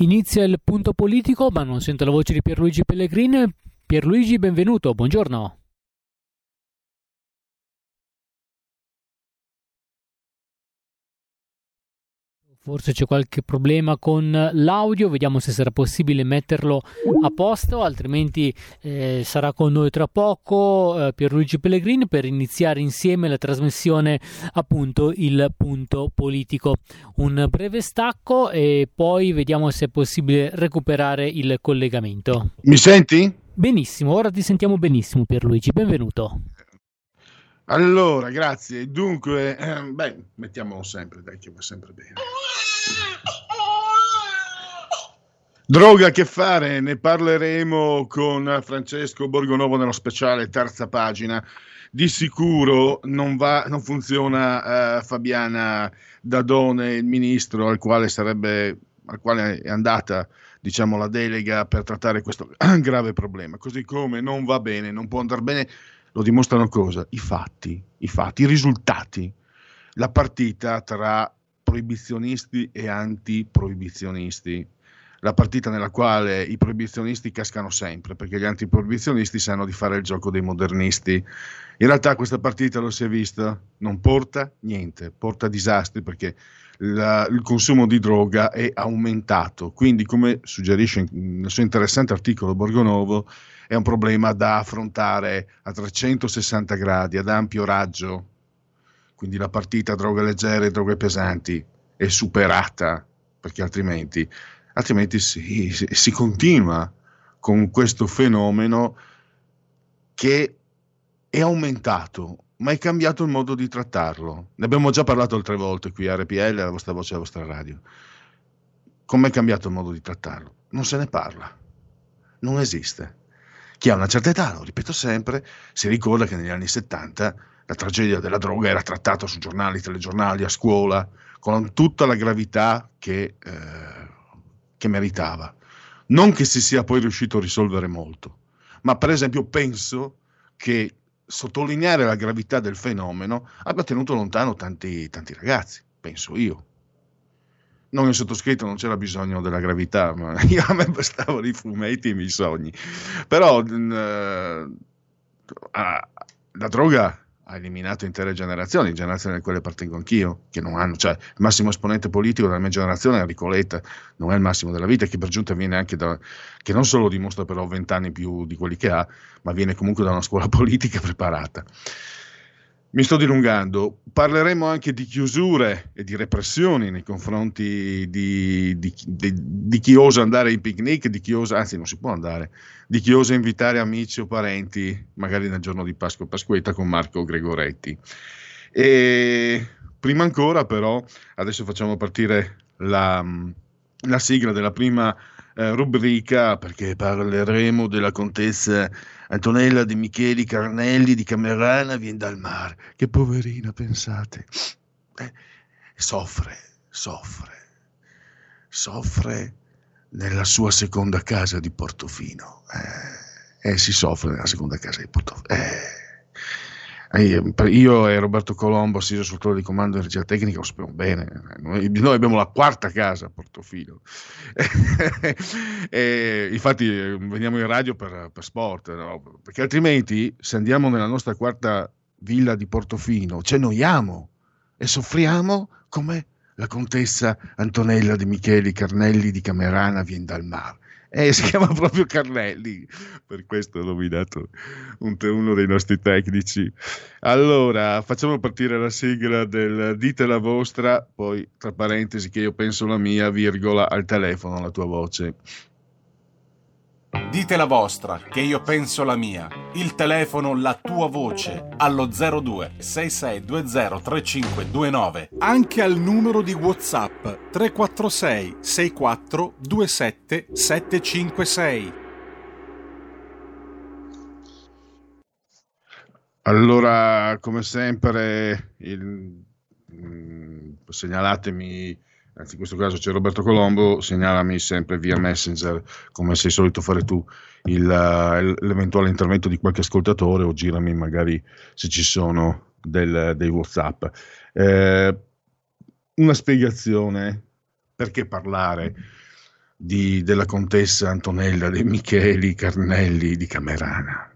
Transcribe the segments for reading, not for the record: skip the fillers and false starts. Inizia il punto politico, ma non sento la voce di Pierluigi Pellegrini. Pierluigi, benvenuto, buongiorno. Forse c'è qualche problema con l'audio, vediamo se sarà possibile metterlo a posto, altrimenti sarà con noi tra poco Pierluigi Pellegrini per iniziare insieme la trasmissione, appunto, il punto politico. Un breve stacco e poi vediamo se è possibile recuperare il collegamento. Mi senti? Benissimo, ora ti sentiamo benissimo Pierluigi, benvenuto. Allora, grazie. Dunque, mettiamo sempre, dai, che va sempre bene. Droga, che fare? Ne parleremo con Francesco Borgonovo nello speciale Terza Pagina. Di sicuro non funziona Fabiana D'Adone, il ministro al quale è andata, diciamo, la delega per trattare questo grave problema. Così come non va bene, non può andare bene. Lo dimostrano cosa? I fatti, i risultati. La partita tra proibizionisti e antiproibizionisti. La partita nella quale i proibizionisti cascano sempre, perché gli antiproibizionisti sanno di fare il gioco dei modernisti. In realtà questa partita, lo si è vista, non porta niente, porta disastri, perché il consumo di droga è aumentato. Quindi, come suggerisce nel suo interessante articolo Borgonovo, è un problema da affrontare a 360 gradi, ad ampio raggio. Quindi la partita droghe leggere, droghe pesanti è superata, perché altrimenti si continua con questo fenomeno che è aumentato, ma è cambiato il modo di trattarlo. Ne abbiamo già parlato altre volte qui a RPL, alla vostra voce, alla vostra radio. Com'è cambiato il modo di trattarlo? Non se ne parla, non esiste. Chi ha una certa età, lo ripeto sempre, si ricorda che negli anni 70 la tragedia della droga era trattata su giornali, telegiornali, a scuola, con tutta la gravità che meritava. Non che si sia poi riuscito a risolvere molto, ma per esempio penso che sottolineare la gravità del fenomeno abbia tenuto lontano tanti ragazzi, penso io. Non è sottoscritto, non c'era bisogno della gravità, ma a me bastavano i fumetti e i miei sogni. Però la droga ha eliminato intere generazioni a quelle appartengo anch'io, che non hanno, cioè, il massimo esponente politico della mia generazione è Enrico Letta, non è il massimo della vita, che per giunta viene anche che non solo dimostra però 20 anni più di quelli che ha, ma viene comunque da una scuola politica preparata. Mi sto dilungando, parleremo anche di chiusure e di repressioni nei confronti di chi osa andare ai picnic, non si può andare, di chi osa invitare amici o parenti, magari nel giorno di Pasqua o Pasquetta, con Marco Gregoretti. E prima ancora però, adesso facciamo partire la sigla della prima rubrica, perché parleremo della contessa Antonella De Micheli Carnelli di Camerana, viene dal mare, che poverina, pensate, soffre nella sua seconda casa di Portofino, si soffre nella seconda casa di Portofino. Io e Roberto Colombo, assiso sul tavolo di comando di regia tecnica, lo sappiamo bene, noi abbiamo la quarta casa a Portofino. E infatti veniamo in radio per sport, no? Perché altrimenti, se andiamo nella nostra quarta villa di Portofino, ci annoiamo e soffriamo come la contessa Antonella De Micheli Carnelli di Camerana viene dal mar. Si chiama proprio Carnelli, per questo ho nominato uno dei nostri tecnici. Allora, facciamo partire la sigla del dite la vostra, poi tra parentesi che io penso la mia, virgola, al telefono la tua voce. Dite la vostra, che io penso la mia, il telefono la tua voce, allo 02 6620 3529, anche al numero di WhatsApp 346 64 27 756. Allora, come sempre, segnalatemi. Anzi, in questo caso c'è Roberto Colombo, segnalami sempre via Messenger, come sei solito fare tu, l'eventuale intervento di qualche ascoltatore, o girami magari se ci sono dei WhatsApp. Una spiegazione, perché parlare della contessa Antonella De Micheli Carnelli di Camerana?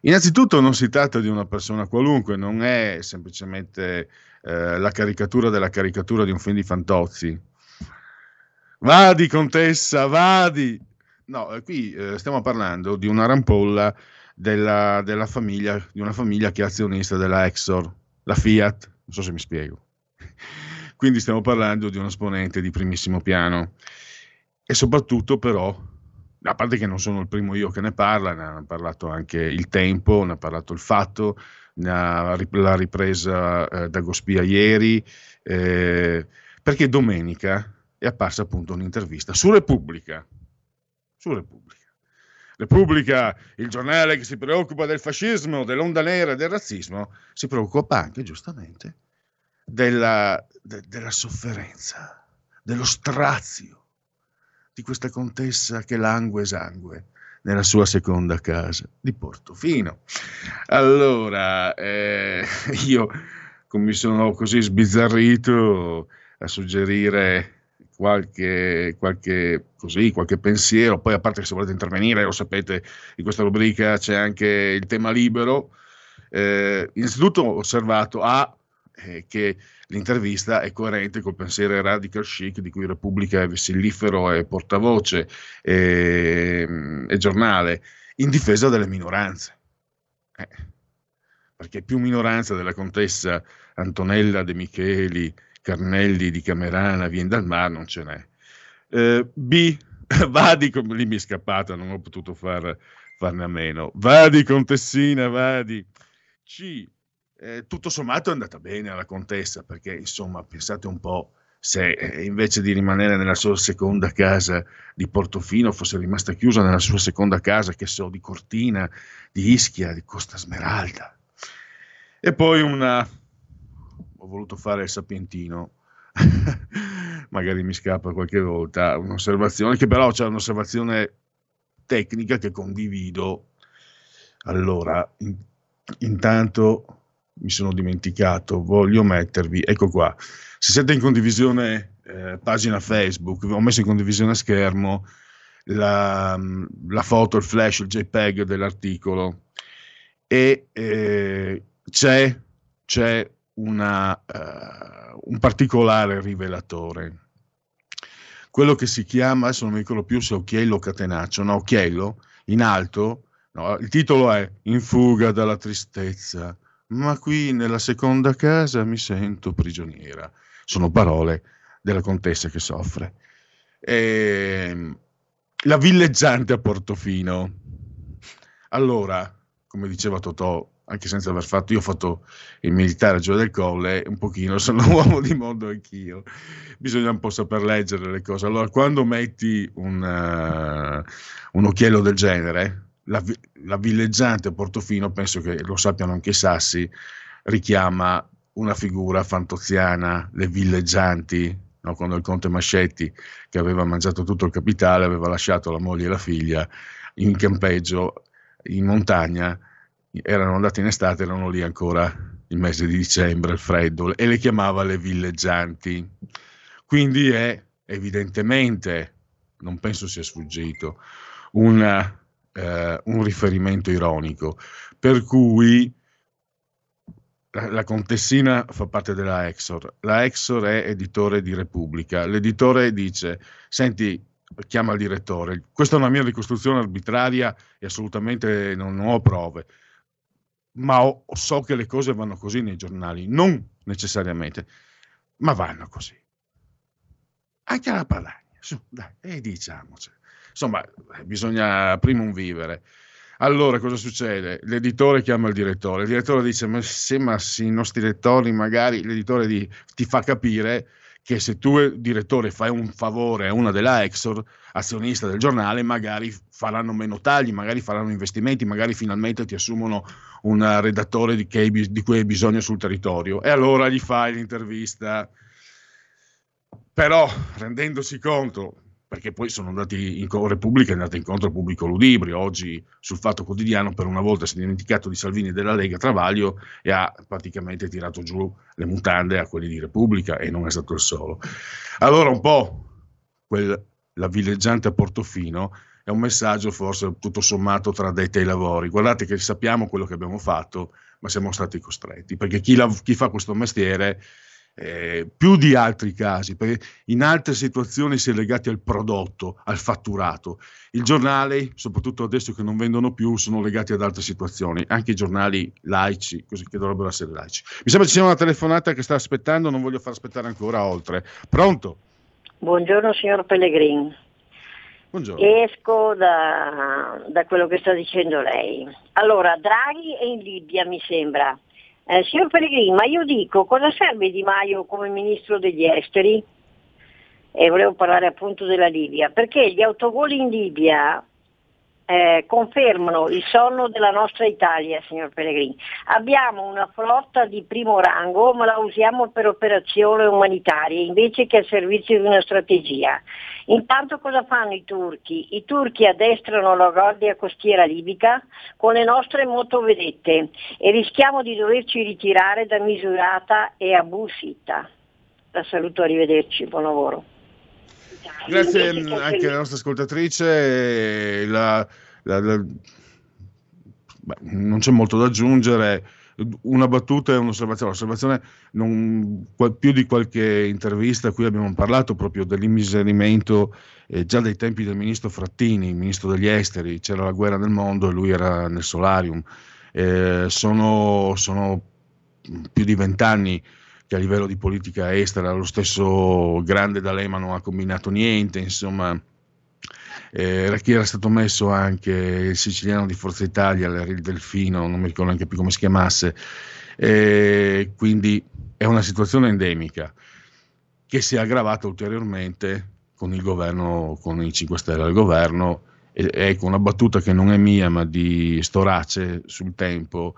Innanzitutto non si tratta di una persona qualunque, non è semplicemente la caricatura della caricatura di un film di Fantozzi. Vadi contessa, vadi! No, qui stiamo parlando di una rampolla di una famiglia che è azionista della Exor, la Fiat, non so se mi spiego. Quindi stiamo parlando di un esponente di primissimo piano e soprattutto però, a parte che non sono il primo io che ne parla, ne ha parlato anche il Tempo, ne ha parlato il Fatto, la ripresa da Gospia ieri, perché domenica è apparsa appunto un'intervista su Repubblica. Su Repubblica. Repubblica, il giornale che si preoccupa del fascismo, dell'onda nera, del razzismo, si preoccupa anche, giustamente, della sofferenza, dello strazio di questa contessa che langue sangue nella sua seconda casa di Portofino. Allora, io mi sono così sbizzarrito a suggerire qualche pensiero, poi a parte che se volete intervenire, lo sapete, in questa rubrica c'è anche il tema libero. Innanzitutto ho osservato che l'intervista è coerente col pensiero radical chic di cui Repubblica è vessillifero e portavoce e giornale, in difesa delle minoranze, perché più minoranza della contessa Antonella De Micheli Carnelli di Camerana viene dal mar non ce n'è. Lì mi è scappata, non ho potuto farne a meno. Vadi contessina, vadi. C, tutto sommato è andata bene alla contessa, perché insomma pensate un po', se invece di rimanere nella sua seconda casa di Portofino fosse rimasta chiusa nella sua seconda casa, che so, di Cortina, di Ischia, di Costa Smeralda. E poi ho voluto fare il sapientino magari mi scappa qualche volta un'osservazione, che però c'è un'osservazione tecnica che condivido. Allora, intanto mi sono dimenticato, voglio mettervi, ecco qua, se siete in condivisione pagina Facebook, ho messo in condivisione a schermo la foto, il flash, il JPEG dell'articolo, e c'è un particolare rivelatore, quello che si chiama, adesso non mi ricordo più se Occhiello o Catenaccio, no, Occhiello, in alto, no, il titolo è In fuga dalla tristezza, ma qui nella seconda casa mi sento prigioniera. Sono parole della contessa che soffre. La villeggiante a Portofino. Allora, come diceva Totò, anche senza aver fatto, io ho fatto il militare a Gioia del Colle, un pochino sono un uomo di mondo anch'io, bisogna un po' saper leggere le cose. Allora, quando metti un occhiello del genere, la villeggiante a Portofino, penso che lo sappiano anche i sassi, richiama una figura fantoziana, le villeggianti, no? Quando il conte Mascetti, che aveva mangiato tutto il capitale, aveva lasciato la moglie e la figlia in campeggio, in montagna, erano andati in estate, erano lì ancora il mese di dicembre, il freddo, e le chiamava le villeggianti. Quindi è evidentemente, non penso sia sfuggito, un riferimento ironico, per cui La contessina fa parte della Exor. La Exor è editore di Repubblica. L'editore dice: senti, chiama il direttore. Questa è una mia ricostruzione arbitraria e assolutamente non ho prove, ma so che le cose vanno così nei giornali, non necessariamente, ma vanno così. Anche alla Padania, su, dai, e diciamoci. Insomma, bisogna prima un vivere. Allora, cosa succede? L'editore chiama il direttore dice: ma se i nostri lettori, magari l'editore ti fa capire che se tu, direttore, fai un favore a una della Exor, azionista del giornale, magari faranno meno tagli, magari faranno investimenti, magari finalmente ti assumono un redattore di cui hai bisogno sul territorio. E allora gli fai l'intervista. Però, rendendosi conto, perché poi sono andati in Repubblica, è andato incontro al pubblico ludibrio, oggi sul Fatto Quotidiano per una volta si è dimenticato di Salvini e della Lega, Travaglio, e ha praticamente tirato giù le mutande a quelli di Repubblica, e non è stato il solo. Allora un po' la villeggiante a Portofino è un messaggio forse tutto sommato tra detti ai lavori: guardate che sappiamo quello che abbiamo fatto, ma siamo stati costretti, perché chi fa questo mestiere, più di altri casi, perché in altre situazioni si è legati al prodotto, al fatturato. I giornali, soprattutto adesso che non vendono più, sono legati ad altre situazioni, anche i giornali laici, così, che dovrebbero essere laici. Mi sembra ci sia una telefonata che sta aspettando, non voglio far aspettare ancora oltre. Pronto? Buongiorno signor Pellegrini. Buongiorno. Esco da quello che sta dicendo lei. Allora, Draghi è in Libia, mi sembra. Signor Pellegrini, ma io dico, cosa serve Di Maio come ministro degli esteri? E volevo parlare appunto della Libia, perché gli autogol in Libia confermano il sonno della nostra Italia, signor Pellegrini. Abbiamo una flotta di primo rango, ma la usiamo per operazioni umanitarie invece che al servizio di una strategia. Intanto cosa fanno i turchi? I turchi addestrano la guardia costiera libica con le nostre motovedette e rischiamo di doverci ritirare da Misurata e Abu Sitta. La saluto, arrivederci, buon lavoro. Grazie anche alla nostra ascoltatrice. Non c'è molto da aggiungere, una battuta e un'osservazione. L'osservazione, più di qualche intervista a cui abbiamo parlato proprio dell'immiserimento già dai tempi del ministro Frattini, ministro degli esteri, c'era la guerra nel mondo e lui era nel solarium. Sono più di 20 anni che a livello di politica estera lo stesso grande D'Alema non ha combinato niente, insomma. Chi era stato messo anche il siciliano di Forza Italia, il Delfino, non mi ricordo neanche più come si chiamasse, quindi è una situazione endemica che si è aggravata ulteriormente con il governo, con i 5 Stelle al governo. Ecco, una battuta che non è mia ma di Storace sul Tempo.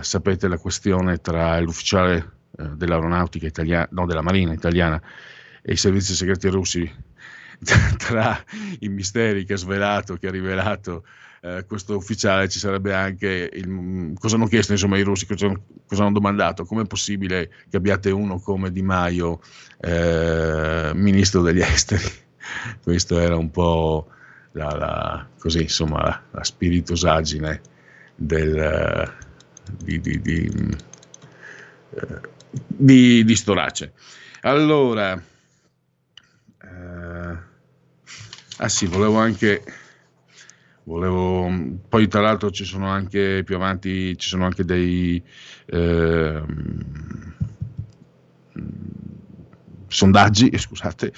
Sapete la questione tra l'ufficiale dell'aeronautica italiana, no, della marina italiana, e i servizi segreti russi, tra i misteri che ha rivelato questo ufficiale ci sarebbe anche cosa hanno chiesto, insomma, i russi, cosa hanno domandato: come è possibile che abbiate uno come Di Maio ministro degli esteri? Questo era un po' così, insomma, la spiritosaggine di Storace. Allora, volevo poi, tra l'altro, ci sono anche più avanti, ci sono anche dei sondaggi, scusate,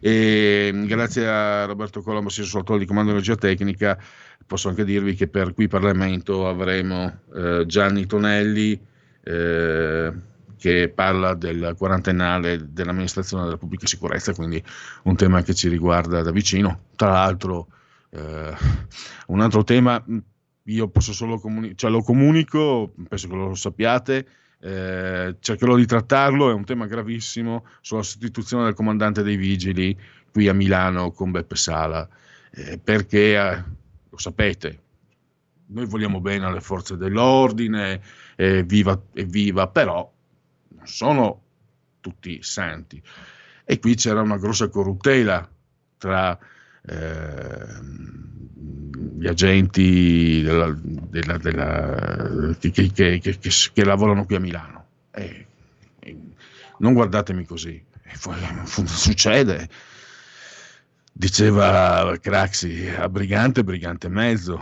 e grazie a Roberto Colombo, sia sul tavolo di comando di energia tecnica, posso anche dirvi che per qui Parlamento avremo Gianni Tonelli che parla del quarantennale dell'amministrazione della pubblica sicurezza, quindi un tema che ci riguarda da vicino. Tra l'altro un altro tema, io posso solo lo comunico, penso che lo sappiate, cercherò di trattarlo, è un tema gravissimo, sulla sostituzione del comandante dei vigili qui a Milano con Beppe Sala, perché lo sapete, noi vogliamo bene alle forze dell'ordine, viva, però non sono tutti santi, e qui c'era una grossa corruttela tra gli agenti che lavorano qui a Milano. Non guardatemi così, succede. Diceva Craxi, a brigante mezzo,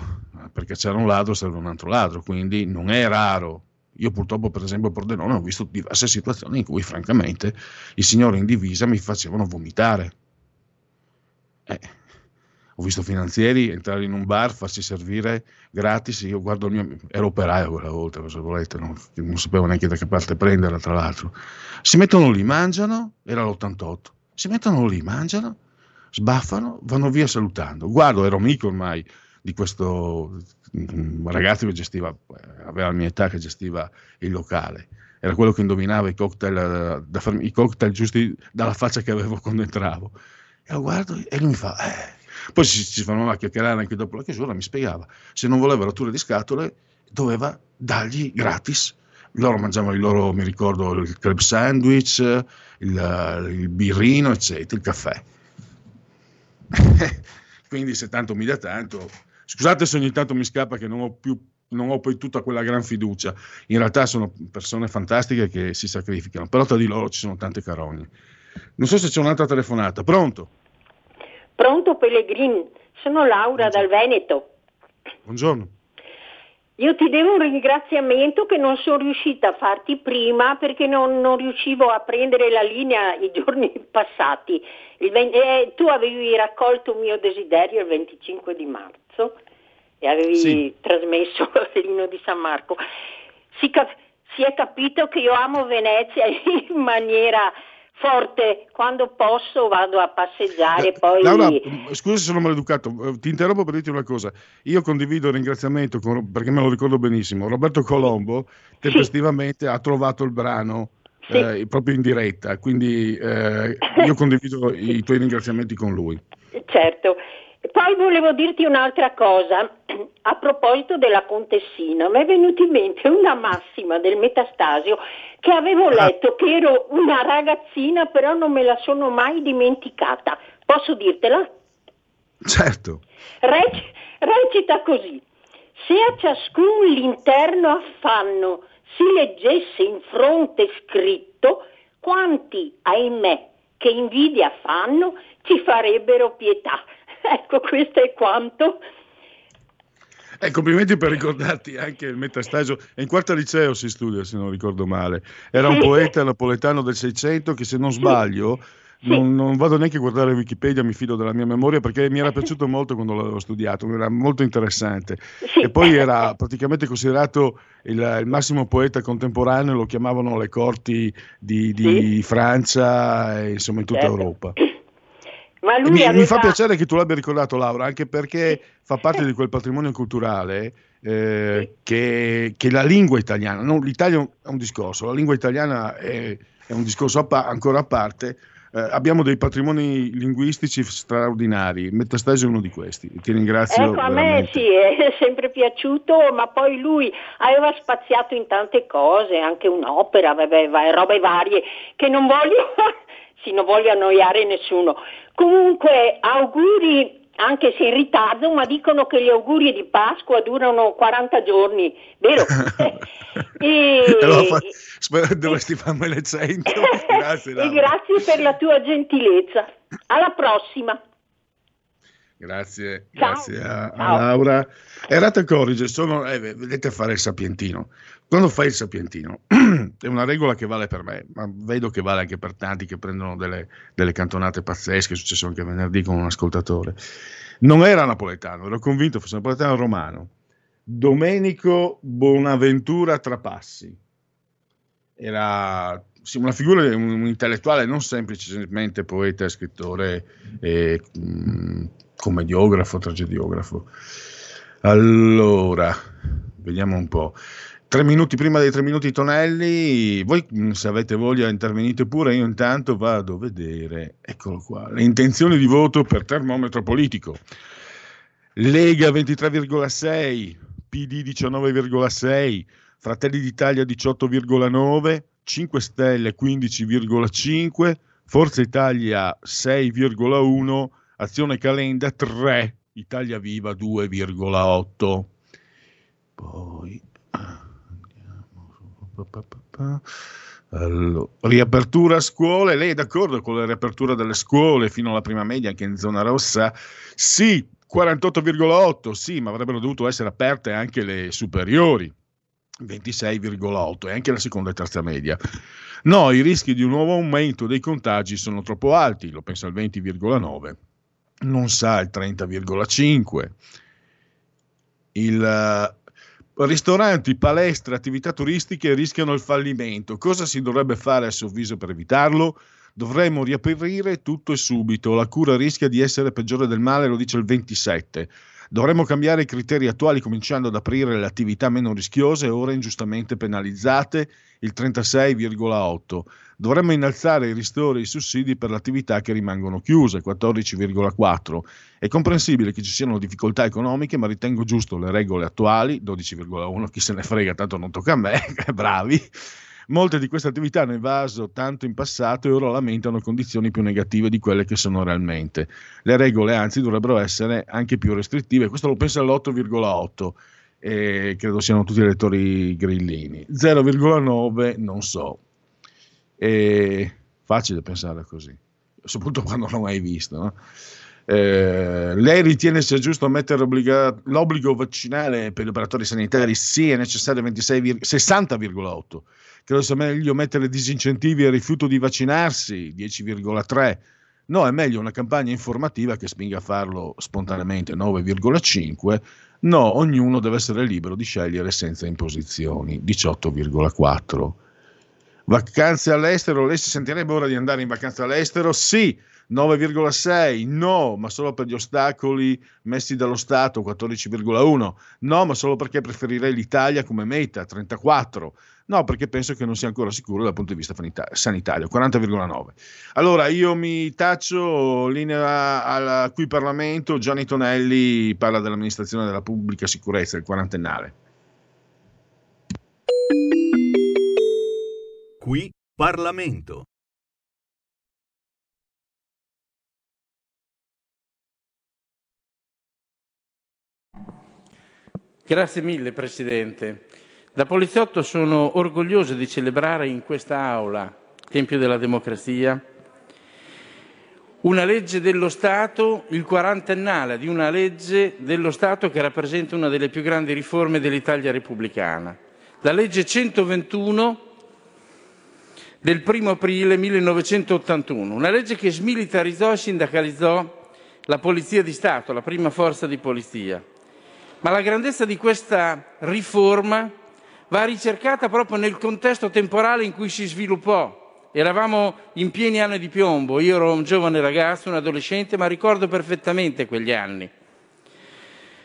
perché c'era un ladro serve un altro ladro, quindi non è raro. Io purtroppo, per esempio, a Pordenone ho visto diverse situazioni in cui francamente i signori in divisa mi facevano vomitare. Ho visto finanzieri entrare in un bar, farsi servire gratis. Io guardo il mio, ero operaio quella volta, se volete, non sapevo neanche da che parte prenderla, tra l'altro. Si mettono lì, mangiano, era l'88, si mettono lì, mangiano, sbaffano, vanno via salutando. Guardo, ero amico ormai di questo ragazzo che gestiva, aveva la mia età, che gestiva il locale. Era quello che indovinava i cocktail, i cocktail giusti dalla faccia che avevo quando entravo. E lo guardo e lui mi fa... Poi ci fanno la chiacchierare anche dopo la chiusura, mi spiegava. Se non voleva rotture di scatole, doveva dargli gratis. Loro mangiavano il loro, mi ricordo, il club sandwich, il birrino, eccetera, il caffè. Quindi se tanto mi dà tanto... Scusate se ogni tanto mi scappa che non ho poi tutta quella gran fiducia. In realtà sono persone fantastiche che si sacrificano, però tra di loro ci sono tante carogne. Non so se c'è un'altra telefonata. Pronto? Pronto, Pellegrin, sono Laura dal Veneto. Buongiorno. Io ti devo un ringraziamento che non sono riuscita a farti prima perché non riuscivo a prendere la linea i giorni passati. Tu avevi raccolto un mio desiderio il 25 di marzo e avevi trasmesso l'Orlino di San Marco. Si è capito che io amo Venezia in maniera... forte, quando posso vado a passeggiare. Poi Laura, scusa se sono maleducato, ti interrompo per dirti una cosa. Io condivido il ringraziamento perché me lo ricordo benissimo. Roberto Colombo tempestivamente ha trovato il brano proprio in diretta, quindi io condivido i tuoi ringraziamenti con lui. Certo. Poi volevo dirti un'altra cosa, a proposito della contessina, mi è venuta in mente una massima del Metastasio che avevo letto, che ero una ragazzina, però non me la sono mai dimenticata. Posso dirtela? Certo. Recita così: se a ciascun l'interno affanno si leggesse in fronte scritto, quanti, ahimè, che invidia fanno, ci farebbero pietà. Ecco, questo è quanto. Complimenti per ricordarti anche il Metastasio. In quarta liceo si studia, se non ricordo male. Era un poeta napoletano del 600 che, se non sbaglio, non vado neanche a guardare Wikipedia, mi fido della mia memoria, perché mi era piaciuto molto quando l'avevo studiato, era molto interessante. E poi era praticamente considerato il massimo poeta contemporaneo, lo chiamavano alle corti di Francia e insomma in tutta Europa. Ma lui mi fa piacere che tu l'abbia ricordato, Laura, anche perché fa parte di quel patrimonio culturale che la lingua italiana, non, l'Italia è un discorso, la lingua italiana è un discorso ancora a parte. Abbiamo dei patrimoni linguistici straordinari, Metastasio è uno di questi. Ti ringrazio. Ecco, a me è sempre piaciuto, ma poi lui aveva spaziato in tante cose, anche un'opera, robe varie che non voglio... Sì, non voglio annoiare nessuno. Comunque, auguri, anche se in ritardo, ma dicono che gli auguri di Pasqua durano 40 giorni, vero? Dovresti farmele 100. Grazie, e grazie per la tua gentilezza. Alla prossima. Grazie, ciao. Grazie a Laura. Errata corrige, vedete fare il sapientino. Quando fai il sapientino è una regola che vale per me, ma vedo che vale anche per tanti che prendono delle cantonate pazzesche. È successo anche venerdì con un ascoltatore. Non era napoletano, ero convinto fosse napoletano romano. Domenico Bonaventura Trapassi. Era una figura, un intellettuale, non semplicemente poeta, scrittore, commediografo, tragediografo. Allora, vediamo un po'. 3 minuti prima dei 3 minuti Tonelli, voi se avete voglia intervenite pure, io intanto vado a vedere, eccolo qua, le intenzioni di voto per termometro politico. Lega 23,6, PD 19,6, Fratelli d'Italia 18,9, 5 Stelle 15,5, Forza Italia 6,1, Azione Calenda 3. Italia Viva 2,8. Poi andiamo. Allora, riapertura scuole, lei è d'accordo con la riapertura delle scuole fino alla prima media anche in zona rossa? Sì, 48,8, sì, ma avrebbero dovuto essere aperte anche le superiori, 26,8, e anche la seconda e terza media. No, i rischi di un nuovo aumento dei contagi sono troppo alti, lo pensa il 20,9, non sa il 30,5. Il ristoranti, palestre, attività turistiche rischiano il fallimento. Cosa si dovrebbe fare a suo avviso per evitarlo? Dovremmo riaprire tutto e subito. La cura rischia di essere peggiore del male, lo dice il 27. Dovremmo cambiare i criteri attuali cominciando ad aprire le attività meno rischiose, ora ingiustamente penalizzate, il 36,8. Dovremmo innalzare i ristori e i sussidi per le attività che rimangono chiuse, 14,4. È comprensibile che ci siano difficoltà economiche, ma ritengo giusto le regole attuali, 12,1. Chi se ne frega, tanto non tocca a me, bravi. Molte di queste attività hanno evaso tanto in passato e ora lamentano condizioni più negative di quelle che sono realmente. Le regole anzi dovrebbero essere anche più restrittive. Questo lo pensa all'8,8, credo siano tutti elettori grillini. 0,9 non so. Facile pensare così, soprattutto quando non l'ho mai visto, no? Lei ritiene sia giusto mettere l'obbligo vaccinale per gli operatori sanitari? Sì, è necessario 60,8. Credo sia meglio mettere disincentivi al rifiuto di vaccinarsi, 10,3. No, è meglio una campagna informativa che spinga a farlo spontaneamente, 9,5. No, ognuno deve essere libero di scegliere senza imposizioni, 18,4. Vacanze all'estero, lei si sentirebbe ora di andare in vacanza all'estero? Sì, 9,6, no, ma solo per gli ostacoli messi dallo Stato, 14,1, no, ma solo perché preferirei l'Italia come meta, 34, no, perché penso che non sia ancora sicuro dal punto di vista sanitario, 40,9. Allora, io mi taccio, linea al qui Parlamento, Gianni Tonelli parla dell'amministrazione della pubblica sicurezza, il quarantennale. Qui Parlamento. Grazie mille, Presidente. Da poliziotto sono orgoglioso di celebrare in questa Aula, Tempio della Democrazia, una legge dello Stato, il quarantennale di una legge dello Stato che rappresenta una delle più grandi riforme dell'Italia repubblicana. La legge 121 del 1 aprile 1981, una legge che smilitarizzò e sindacalizzò la Polizia di Stato, la prima forza di polizia. Ma la grandezza di questa riforma va ricercata proprio nel contesto temporale in cui si sviluppò. Eravamo in pieni anni di piombo, io ero un giovane ragazzo, un adolescente, ma ricordo perfettamente quegli anni.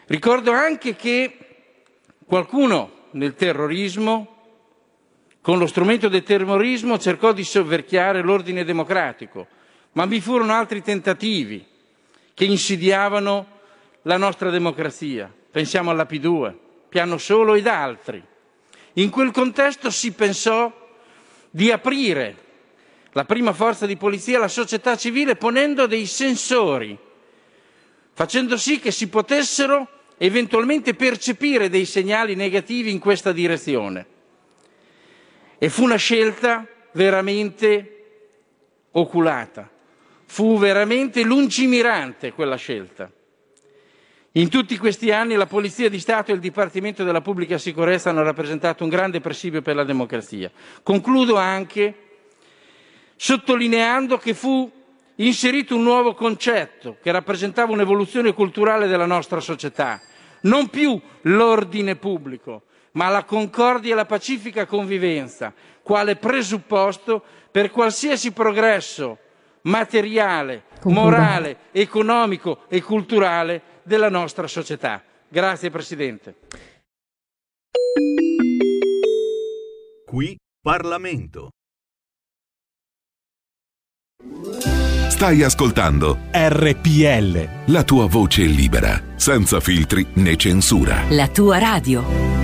Ricordo anche che qualcuno nel terrorismo, con lo strumento del terrorismo, cercò di soverchiare l'ordine democratico, ma vi furono altri tentativi che insidiavano la nostra democrazia. Pensiamo alla P2, Piano Solo ed altri. In quel contesto si pensò di aprire la prima forza di polizia alla società civile ponendo dei sensori, facendo sì che si potessero eventualmente percepire dei segnali negativi in questa direzione. E fu una scelta veramente oculata, fu veramente lungimirante quella scelta. In tutti questi anni la Polizia di Stato e il Dipartimento della Pubblica Sicurezza hanno rappresentato un grande presidio per la democrazia. Concludo anche sottolineando che fu inserito un nuovo concetto che rappresentava un'evoluzione culturale della nostra società, non più l'ordine pubblico, ma la concordia e la pacifica convivenza, quale presupposto per qualsiasi progresso materiale, morale, economico e culturale della nostra società. Grazie, Presidente. Qui Parlamento. Stai ascoltando RPL, la tua voce libera, senza filtri né censura. La tua radio.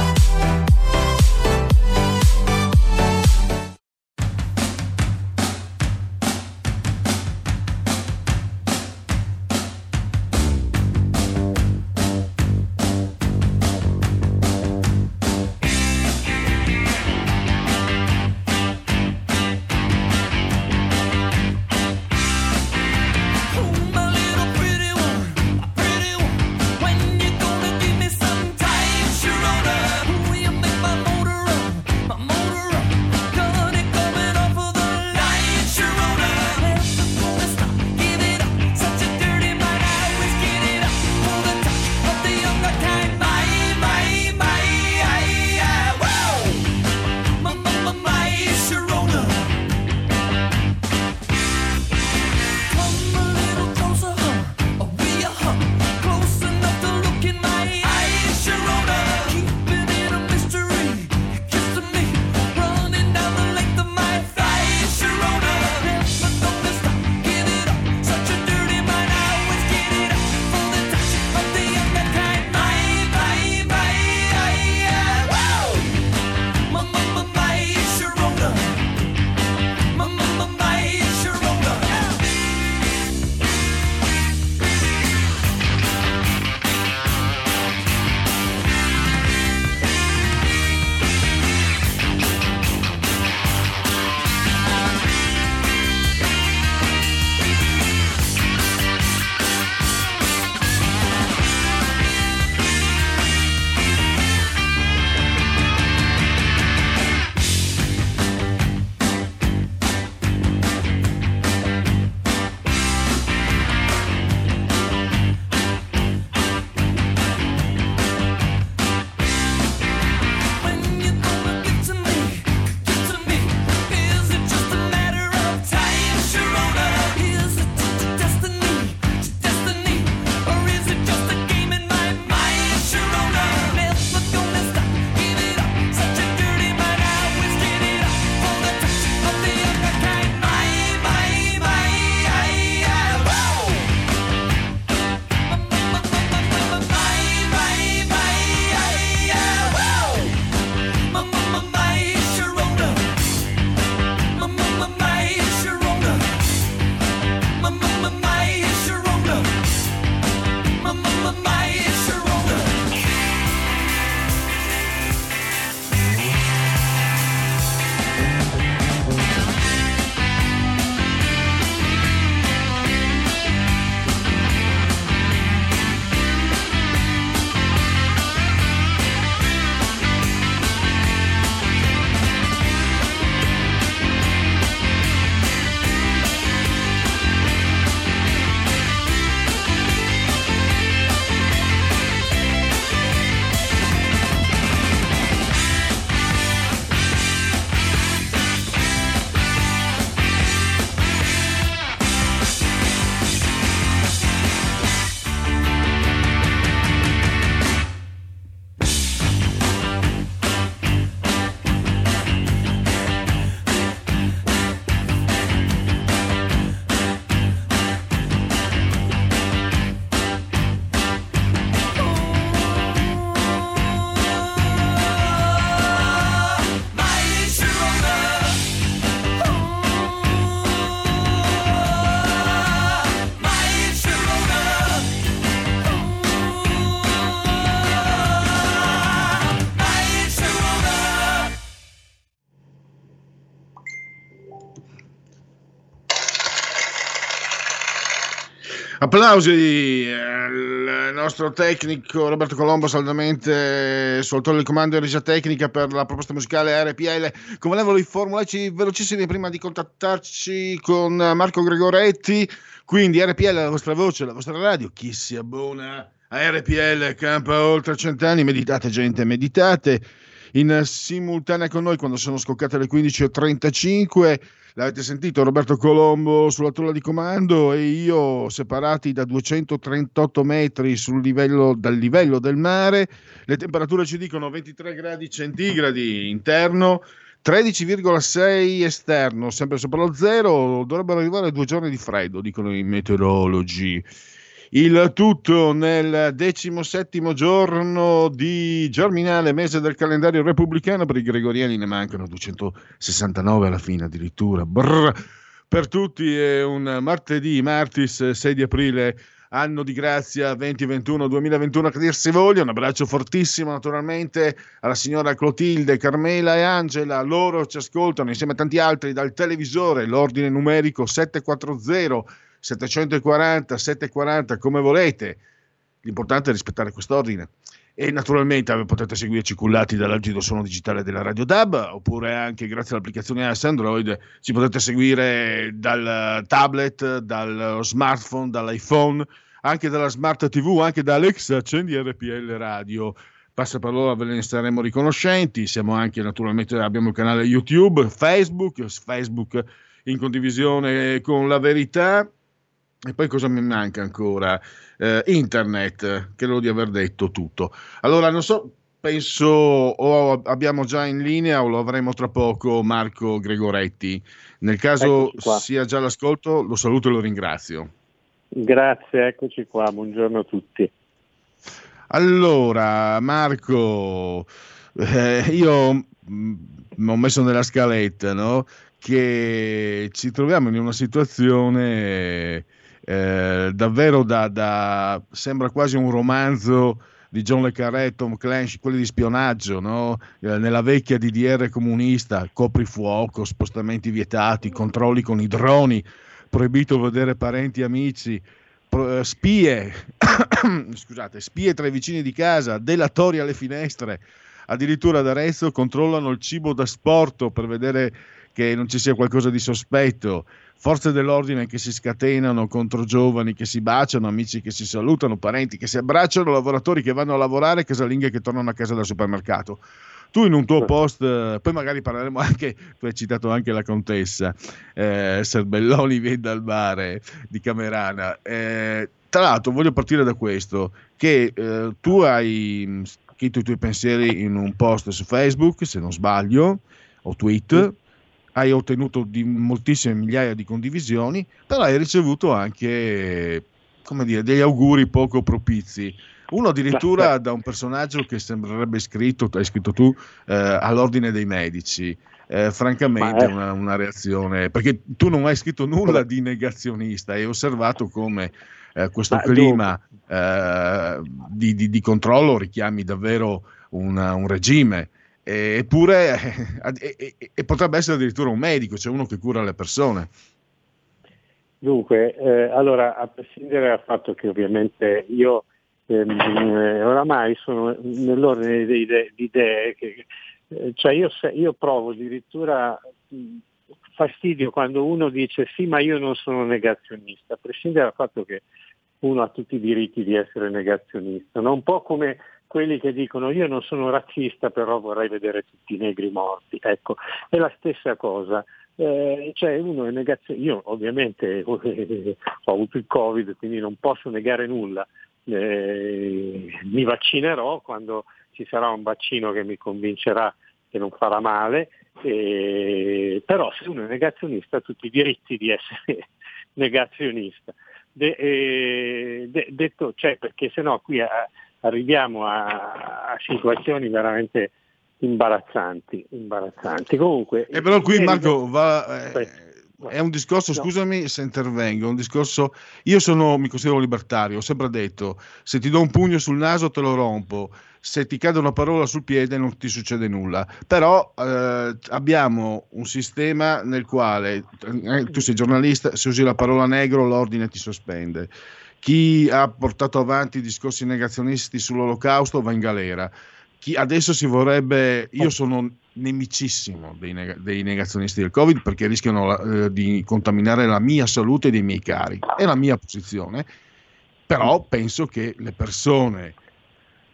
Applausi il nostro tecnico Roberto Colombo saldamente soltò il comando di regia tecnica per la proposta musicale RPL. Convenevole di formularci velocissimi prima di contattarci con Marco Gregoretti. Quindi RPL, la vostra voce, la vostra radio. Chi si abbona a RPL campa oltre 100 anni. Meditate, gente, meditate. In simultanea con noi, quando sono scoccate le 15.35, l'avete sentito, Roberto Colombo sulla tolla di comando e io separati da 238 metri dal livello del mare. Le temperature ci dicono 23 gradi centigradi interno, 13,6 esterno, sempre sopra lo zero. Dovrebbero arrivare 2 giorni di freddo, dicono i meteorologi. Il tutto nel 17° giorno di Germinale, mese del calendario repubblicano. Per i gregoriani ne mancano 269 alla fine addirittura. Per tutti è un martedì, martis 6 di aprile, anno di grazia 2021-2021, che dir si voglia. Un abbraccio fortissimo naturalmente alla signora Clotilde, Carmela e Angela. Loro ci ascoltano insieme a tanti altri dal televisore, l'ordine numerico 740 740, 740, come volete. L'importante è rispettare quest'ordine. E naturalmente potete seguirci cullati dall'algido suono digitale della Radio DAB, oppure anche grazie all'applicazione AS Android ci potete seguire dal tablet, dallo smartphone, dall'iPhone, anche dalla smart TV, anche da Alexa, accendi RPL Radio. Passa parola, ve ne saremo riconoscenti. Siamo anche, naturalmente, abbiamo il canale YouTube, Facebook in condivisione con la verità. E poi cosa mi manca ancora? Internet, credo di aver detto tutto. Allora, non so, penso o abbiamo già in linea o lo avremo tra poco Marco Gregoretti. Nel caso sia già l'ascolto, lo saluto e lo ringrazio. Grazie, eccoci qua, buongiorno a tutti. Allora, Marco, io mi ho messo nella scaletta, no? Che ci troviamo in una situazione... davvero da sembra quasi un romanzo di John le Carré, Tom Clancy, quelli di spionaggio, no? Nella vecchia DDR comunista, coprifuoco, spostamenti vietati, controlli con i droni, proibito vedere parenti e amici, spie scusate, spie tra i vicini di casa, delatori alle finestre. Addirittura ad Arezzo controllano il cibo da sporto per vedere che non ci sia qualcosa di sospetto. Forze dell'ordine che si scatenano contro giovani che si baciano, amici che si salutano, parenti che si abbracciano, lavoratori che vanno a lavorare, casalinghe che tornano a casa dal supermercato. Tu in un tuo post, poi magari parleremo anche, tu hai citato anche la contessa Serbelloni viene dal mare di Camerana. Tra l'altro voglio partire da questo, che tu hai scritto i tuoi pensieri in un post su Facebook, se non sbaglio, o tweet. Hai ottenuto di moltissime migliaia di condivisioni, però hai ricevuto anche, come dire, degli auguri poco propizi. Uno addirittura da un personaggio che sembrerebbe iscritto, hai scritto tu, all'ordine dei medici. Francamente una reazione, perché tu non hai scritto nulla di negazionista, hai osservato come questo clima di controllo richiami davvero un regime. Eppure potrebbe essere addirittura un medico, cioè uno che cura le persone. Dunque, allora, a prescindere dal fatto che ovviamente io oramai sono nell'ordine di idee, cioè io provo addirittura fastidio quando uno dice sì, ma io non sono negazionista, a prescindere dal fatto che uno ha tutti i diritti di essere negazionista, no? Un po' come quelli che dicono io non sono razzista però vorrei vedere tutti i negri morti, ecco, è la stessa cosa, cioè uno è negazionista, io ovviamente ho avuto il Covid quindi non posso negare nulla, mi vaccinerò quando ci sarà un vaccino che mi convincerà che non farà male, però se uno è negazionista ha tutti i diritti di essere negazionista, detto, cioè, perché sennò qui arriviamo a situazioni veramente imbarazzanti. Comunque, e però qui Marco è un discorso, scusami se intervengo, un discorso, io mi considero libertario, ho sempre detto se ti do un pugno sul naso te lo rompo, se ti cade una parola sul piede non ti succede nulla, però abbiamo un sistema nel quale tu sei giornalista, se usi la parola negro l'ordine ti sospende. Chi ha portato avanti i discorsi negazionisti sull'Olocausto va in galera. Chi adesso si vorrebbe... Io sono nemicissimo dei negazionisti del Covid, perché rischiano di contaminare la mia salute e dei miei cari. È la mia posizione. Però penso che le persone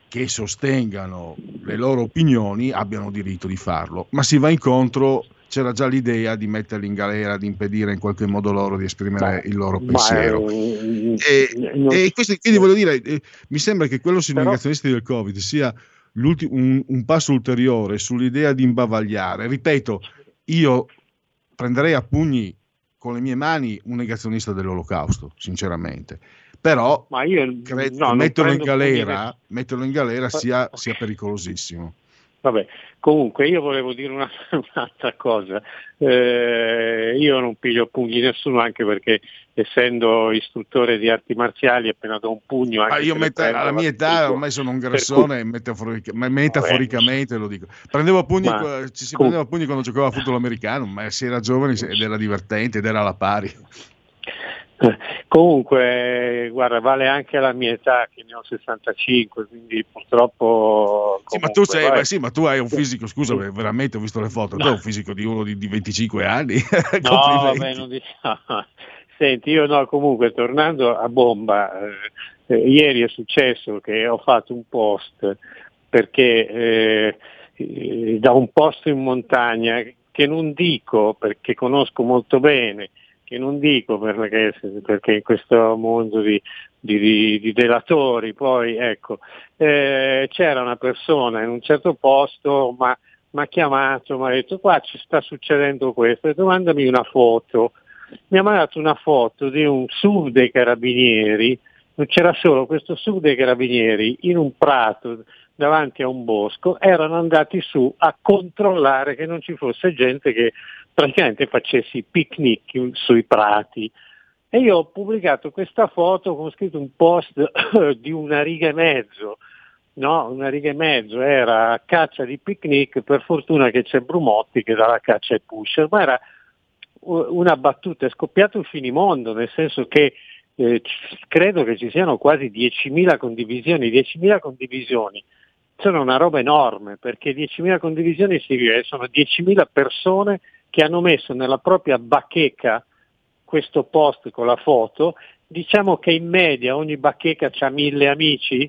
che sostengano le loro opinioni abbiano diritto di farlo. Ma si va incontro... C'era già l'idea di metterli in galera, di impedire in qualche modo loro di esprimere il loro pensiero. Quindi voglio dire, mi sembra che quello sui negazionisti del Covid sia un passo ulteriore sull'idea di imbavagliare. Ripeto, io prenderei a pugni con le mie mani un negazionista dell'Olocausto, sinceramente. Però metterlo in galera sia pericolosissimo. Vabbè, comunque io volevo dire un'altra cosa, io non piglio a pugni nessuno, anche perché essendo istruttore di arti marziali appena do un pugno anche alla mia età ormai sono un grassone, metaforicamente lo dico, prendevo a pugni, prendeva a pugni quando giocavo a football americano, ma si era giovani ed era divertente ed era alla pari. Comunque, guarda, vale anche la mia età, che ne ho 65, quindi purtroppo. Comunque, ma tu hai un fisico, scusa, veramente ho visto le foto, tu hai un fisico di uno di 25 anni. No, vabbè, non diciamo. Senti, comunque tornando a bomba, ieri è successo che ho fatto un post, perché da un posto in montagna che non dico perché conosco molto bene, che non dico perché in questo mondo di delatori poi c'era una persona in un certo posto, ma mi ha chiamato, mi ha detto qua ci sta succedendo questo, mandami una foto. Mi ha mandato una foto di un SUV dei carabinieri, non c'era solo questo SUV dei carabinieri in un prato davanti a un bosco, erano andati su a controllare che non ci fosse gente che praticamente facesse picnic sui prati, e io ho pubblicato questa foto con scritto un post di una riga e mezzo, era caccia di picnic, per fortuna che c'è Brumotti che dà la caccia ai pusher, ma era una battuta, è scoppiato un finimondo, nel senso che credo che ci siano quasi 10.000 condivisioni, sono una roba enorme, perché 10.000 condivisioni sono 10.000 persone che hanno messo nella propria bacheca questo post con la foto. Diciamo che in media ogni bacheca c'ha 1.000 amici,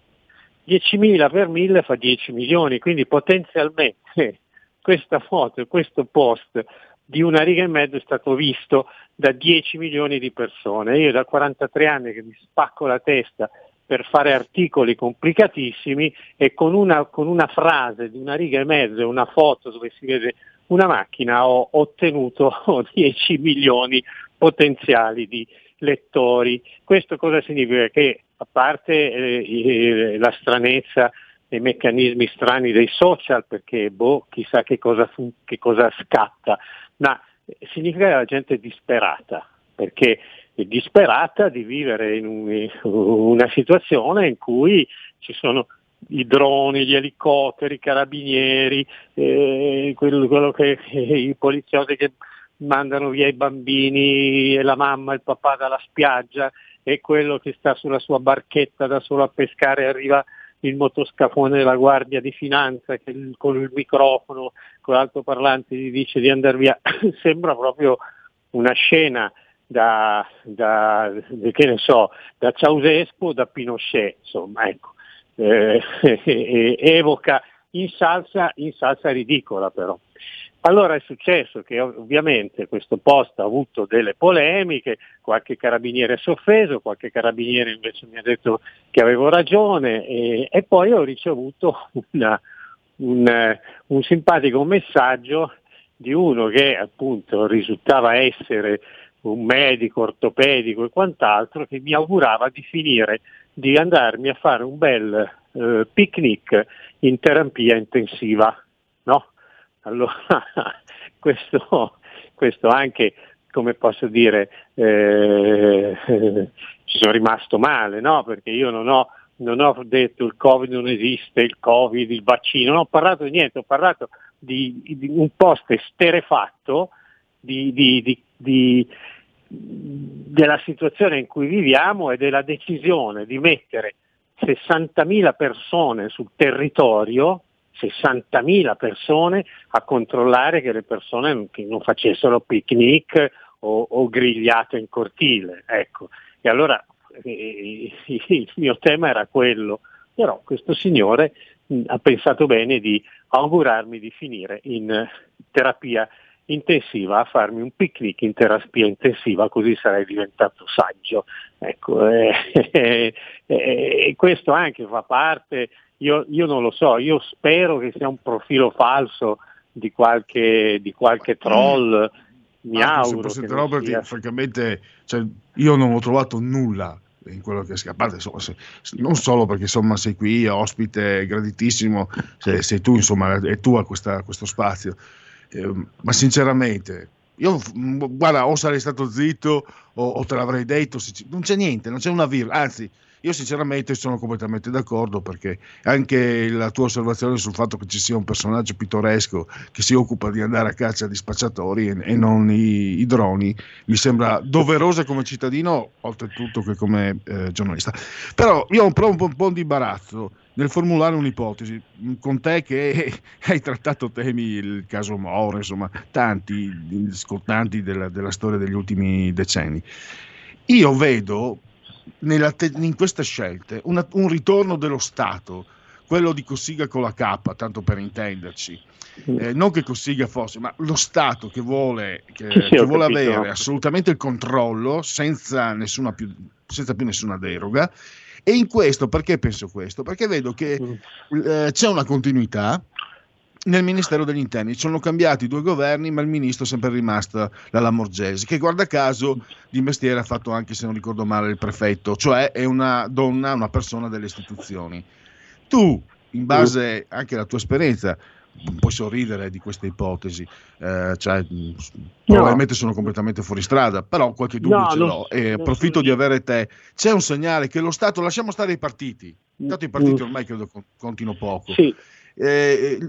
10.000 per 1.000 fa 10 milioni, quindi potenzialmente questa foto e questo post di una riga e mezzo è stato visto da 10 milioni di persone. Io da 43 anni che mi spacco la testa per fare articoli complicatissimi, e con una frase di una riga e mezzo e una foto dove si vede una macchina ho ottenuto 10 milioni potenziali di lettori. Questo cosa significa? Che a parte la stranezza dei meccanismi strani dei social, perché chissà che cosa scatta, ma significa che la gente è disperata, perché è disperata di vivere in una situazione in cui ci sono i droni, gli elicotteri, i carabinieri, i poliziotti che mandano via i bambini e la mamma e il papà dalla spiaggia, e quello che sta sulla sua barchetta da solo a pescare, arriva il motoscafone della Guardia di Finanza che con il microfono, con l'altoparlante gli dice di andare via. Sembra proprio una scena da Ceausescu, da Pinochet, insomma, ecco. Evoca in salsa ridicola. Però allora è successo che ovviamente questo post ha avuto delle polemiche, qualche carabiniere si è offeso, qualche carabiniere invece mi ha detto che avevo ragione, e poi ho ricevuto un simpatico messaggio di uno che appunto risultava essere un medico, ortopedico e quant'altro, che mi augurava di finire di andarmi a fare un bel picnic in terapia intensiva, no? Allora questo anche, come posso dire, ci sono rimasto male, no? Perché io non ho detto il Covid non esiste, il Covid, il vaccino, non ho parlato di niente, ho parlato di un post esterrefatto di della situazione in cui viviamo e della decisione di mettere 60.000 persone sul territorio, 60.000 persone a controllare che le persone non facessero picnic o grigliate in cortile, ecco. E allora il mio tema era quello, però questo signore ha pensato bene di augurarmi di finire in terapia intensiva, a farmi un picnic in terapia intensiva, così sarei diventato saggio, ecco. E questo anche fa parte, io non lo so, io spero che sia un profilo falso di qualche troll, mi auguro. Se Robert, francamente, cioè, io non ho trovato nulla in quello che è scappato, insomma, non solo perché insomma sei qui ospite graditissimo, sei tu, insomma è tua questo spazio, ma sinceramente io, guarda, o sarei stato zitto o te l'avrei detto, non c'è niente, non c'è una virgola, anzi io sinceramente sono completamente d'accordo, perché anche la tua osservazione sul fatto che ci sia un personaggio pittoresco che si occupa di andare a caccia di spacciatori e non i droni mi sembra doverosa come cittadino, oltretutto che come giornalista. Però io ho un po' di imbarazzo nel formulare un'ipotesi con te, che hai trattato temi, il caso Moro, insomma tanti scontanti della storia degli ultimi decenni. Io vedo in queste scelte un ritorno dello Stato, quello di Cossiga con la K, tanto per intenderci, non che Cossiga fosse, ma lo Stato che vuole avere assolutamente il controllo senza più nessuna deroga. E in questo, perché penso questo? Perché vedo che c'è una continuità nel Ministero degli Interni. Ci sono cambiati 2 governi, ma il ministro è sempre rimasta la Lamorgese, che guarda caso di mestiere ha fatto anche, se non ricordo male, il prefetto, cioè è una donna, una persona delle istituzioni. Tu, in base anche alla tua esperienza, puoi sorridere di queste ipotesi, cioè, no, probabilmente sono completamente fuori strada, però qualche dubbio l'ho, e approfitto di avere te. C'è un segnale che lo Stato, lasciamo stare i partiti, intanto i partiti ormai credo contino poco, sì.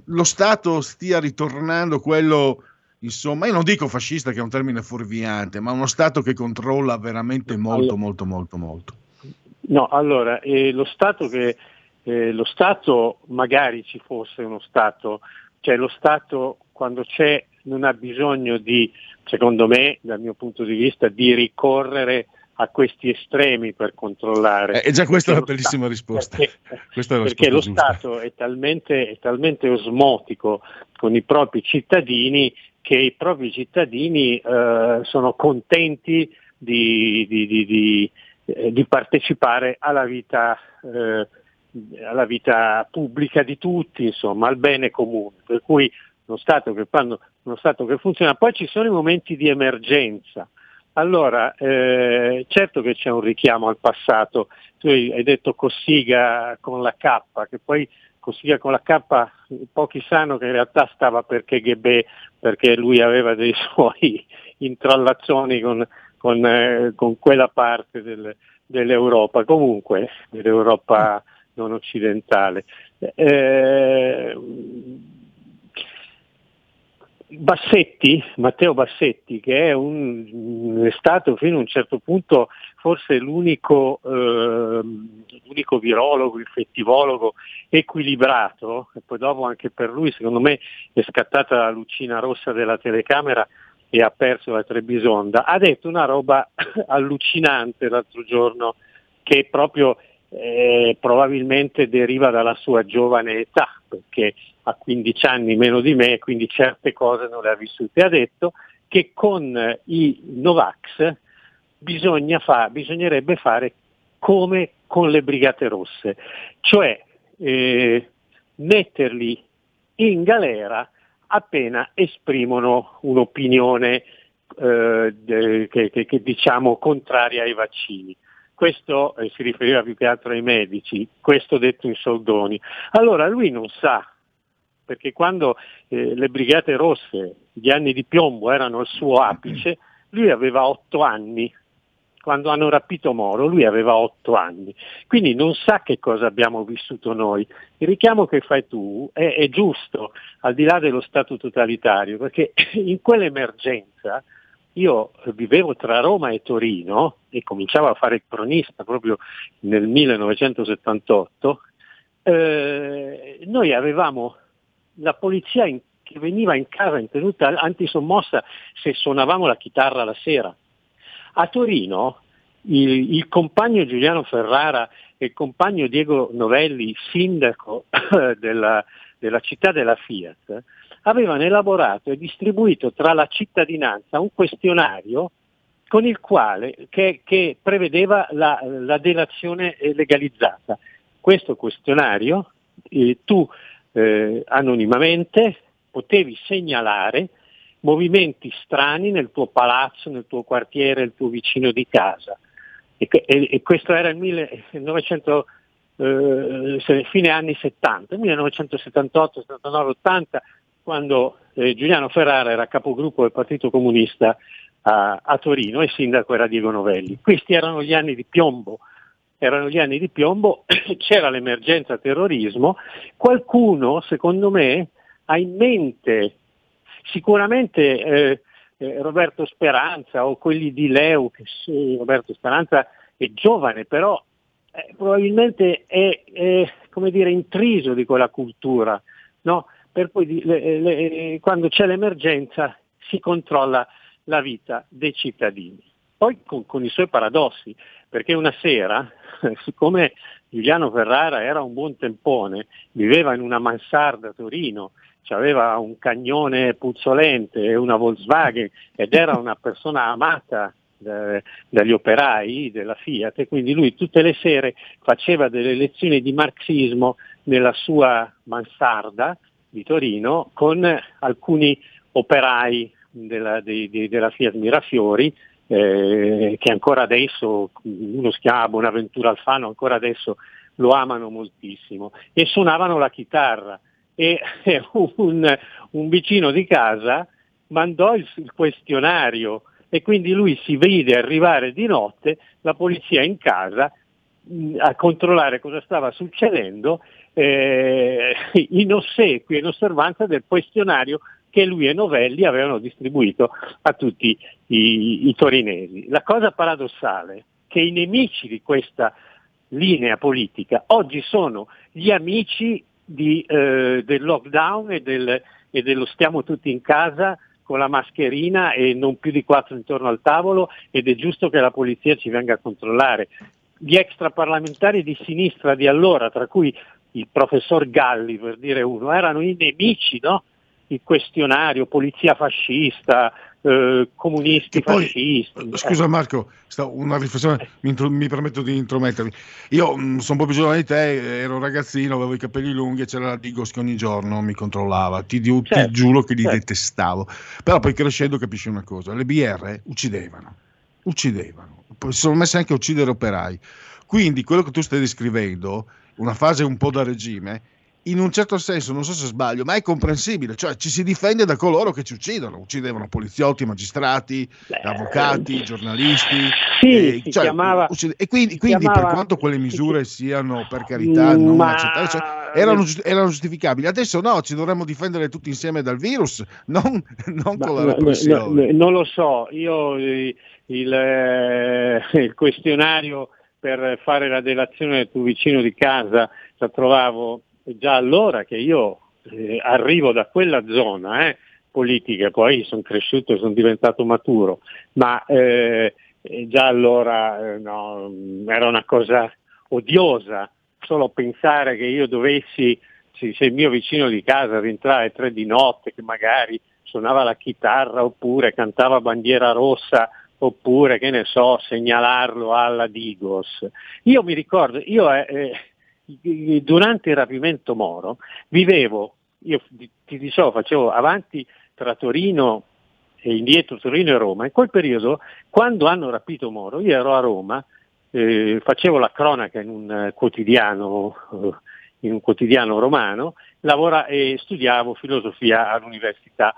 Lo Stato stia ritornando quello, insomma, io non dico fascista che è un termine fuorviante, ma uno Stato che controlla veramente molto, molto, molto, molto. No, allora, lo Stato, magari ci fosse uno Stato, cioè lo Stato quando c'è non ha bisogno di, secondo me, dal mio punto di vista, di ricorrere a questi estremi per controllare. E già questa è una bellissima risposta. Perché lo Stato è talmente osmotico con i propri cittadini che i propri cittadini sono contenti di partecipare alla vita pubblica di tutti, insomma, al bene comune. Per cui uno Stato che funziona. Poi ci sono i momenti di emergenza. Allora, certo che c'è un richiamo al passato, tu hai detto Cossiga con la K, che poi Cossiga con la K pochi sanno che in realtà stava perché lui aveva dei suoi intrallazzoni con quella parte dell'Europa, comunque dell'Europa non occidentale. Bassetti, Matteo Bassetti, che è stato fino a un certo punto forse l'unico virologo, infettivologo equilibrato, e poi dopo anche per lui secondo me è scattata la lucina rossa della telecamera e ha perso la Trebisonda, ha detto una roba allucinante l'altro giorno, che proprio probabilmente deriva dalla sua giovane età, perché ha 15 anni meno di me, quindi certe cose non le ha vissute. Ha detto che con i Novax bisognerebbe fare come con le Brigate Rosse, cioè metterli in galera appena esprimono un'opinione che diciamo contraria ai vaccini. Questo si riferiva più che altro ai medici, questo detto in soldoni. Allora lui non sa, perché quando le Brigate Rosse, gli anni di piombo, erano al suo apice, lui aveva 8 anni. Quando hanno rapito Moro lui aveva 8 anni, quindi non sa che cosa abbiamo vissuto noi. Il richiamo che fai tu è giusto, al di là dello stato totalitario, perché in quell'emergenza Io vivevo tra Roma e Torino e cominciavo a fare il cronista proprio nel 1978. Noi avevamo la polizia che veniva in casa in tenuta antisommossa se suonavamo la chitarra la sera. A Torino il compagno Giuliano Ferrara e il compagno Diego Novelli, sindaco della città della Fiat, avevano elaborato e distribuito tra la cittadinanza un questionario con il quale che prevedeva la delazione legalizzata. Questo questionario tu anonimamente potevi segnalare movimenti strani nel tuo palazzo, nel tuo quartiere, nel tuo vicino di casa. E questo era il 1900 fine anni 70, 1978, 79, 80, quando Giuliano Ferrara era capogruppo del Partito Comunista a Torino e sindaco era Diego Novelli. Questi erano gli anni di piombo, c'era l'emergenza terrorismo. Qualcuno, secondo me, ha in mente sicuramente Roberto Speranza o quelli di Leu, che sì, Roberto Speranza è giovane, però probabilmente è come dire intriso di quella cultura, no? Per cui quando c'è l'emergenza si controlla la vita dei cittadini. Poi con i suoi paradossi, perché una sera, siccome Giuliano Ferrara era un buon tempone, viveva in una mansarda a Torino, aveva un cagnone puzzolente e una Volkswagen ed era una persona amata dagli operai della Fiat, e quindi lui tutte le sere faceva delle lezioni di marxismo nella sua mansarda di Torino con alcuni operai della Fiat Mirafiori, che ancora adesso, uno si chiama Bonaventura Alfano, ancora adesso lo amano moltissimo, e suonavano la chitarra. E un vicino di casa mandò il questionario e quindi lui si vide arrivare di notte la polizia in casa a controllare cosa stava succedendo in ossequio e in osservanza del questionario che lui e Novelli avevano distribuito a tutti i torinesi. La cosa paradossale è che i nemici di questa linea politica oggi sono gli amici del lockdown e dello stiamo tutti in casa con la mascherina e non più di 4 intorno al tavolo ed è giusto che la polizia ci venga a controllare. Gli extraparlamentari di sinistra di allora, tra cui il professor Galli per dire uno, erano i nemici, no? Il questionario, polizia fascista, comunisti poi, fascisti. Scusa Marco, una riflessione, mi permetto di intromettermi. Io sono un po' più giovane di te, ero ragazzino, avevo i capelli lunghi e c'era la Digos che ogni giorno mi controllava. Ti giuro che li detestavo. Però poi crescendo capisci una cosa, le BR uccidevano. Si sono messe anche a uccidere operai. Quindi quello che tu stai descrivendo, una fase un po' da regime, in un certo senso, non so se sbaglio, ma è comprensibile, cioè ci si difende da coloro che ci uccidevano poliziotti, magistrati, avvocati, giornalisti, e quindi per quanto quelle misure siano, per carità, non accettabili, cioè, erano giustificabili. Adesso no, ci dovremmo difendere tutti insieme dal virus, non con la repressione. Non lo so, io il questionario per fare la delazione del tuo vicino di casa la trovavo già allora, che io arrivo da quella zona politica, poi sono cresciuto e sono diventato maturo, ma già allora no, era una cosa odiosa solo pensare che io dovessi, se il mio vicino di casa rientrava alle 3 di notte, che magari suonava la chitarra oppure cantava Bandiera Rossa oppure che ne so, segnalarlo alla Digos. Io mi ricordo, durante il rapimento Moro vivevo, io ti dicevo, facevo avanti tra Torino e indietro, Torino e Roma. In quel periodo, quando hanno rapito Moro, io ero a Roma, facevo la cronaca in un quotidiano romano, studiavo filosofia all'università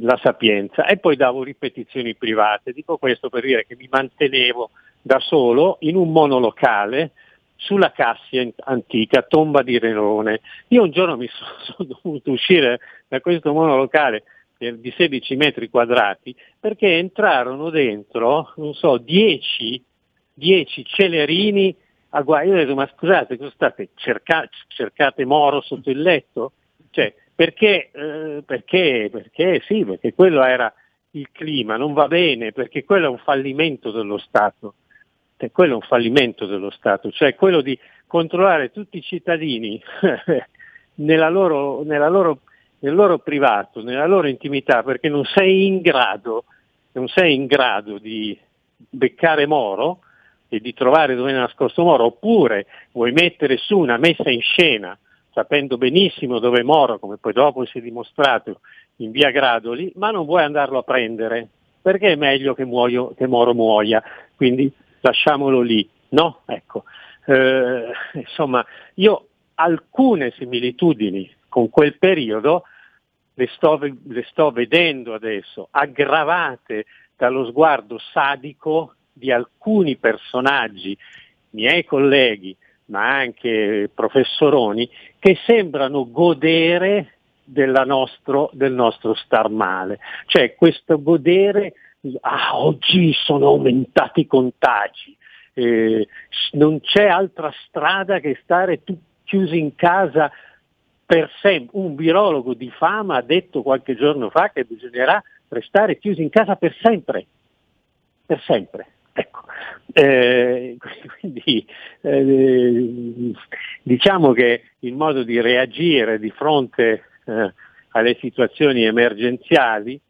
La Sapienza e poi davo ripetizioni private. Dico questo per dire che mi mantenevo da solo in un monolocale sulla Cassia antica, tomba di Nerone. Io un giorno mi sono dovuto uscire da questo monolocale di 16 metri quadrati, perché entrarono dentro, 10 celerini a guai. Io ho detto, ma scusate, cosa state cercate Moro sotto il letto? Cioè, perché quello era il clima, non va bene, perché quello è un fallimento dello Stato. Quello è un fallimento dello Stato, cioè quello di controllare tutti i cittadini nel loro privato, nella loro intimità, perché non sei in grado di beccare Moro e di trovare dove è nascosto Moro, oppure vuoi mettere su una messa in scena sapendo benissimo dove è Moro, come poi dopo si è dimostrato in via Gradoli, ma non vuoi andarlo a prendere, perché è meglio che Moro muoia, quindi lasciamolo lì, no? Ecco, insomma, io alcune similitudini con quel periodo le sto vedendo adesso, aggravate dallo sguardo sadico di alcuni personaggi, miei colleghi, ma anche professoroni, che sembrano godere del nostro star male. Cioè questo godere, oggi sono aumentati i contagi, non c'è altra strada che stare tutti chiusi in casa per sempre. Un virologo di fama ha detto qualche giorno fa che bisognerà restare chiusi in casa per sempre, ecco. Quindi diciamo che il modo di reagire di fronte alle situazioni emergenziali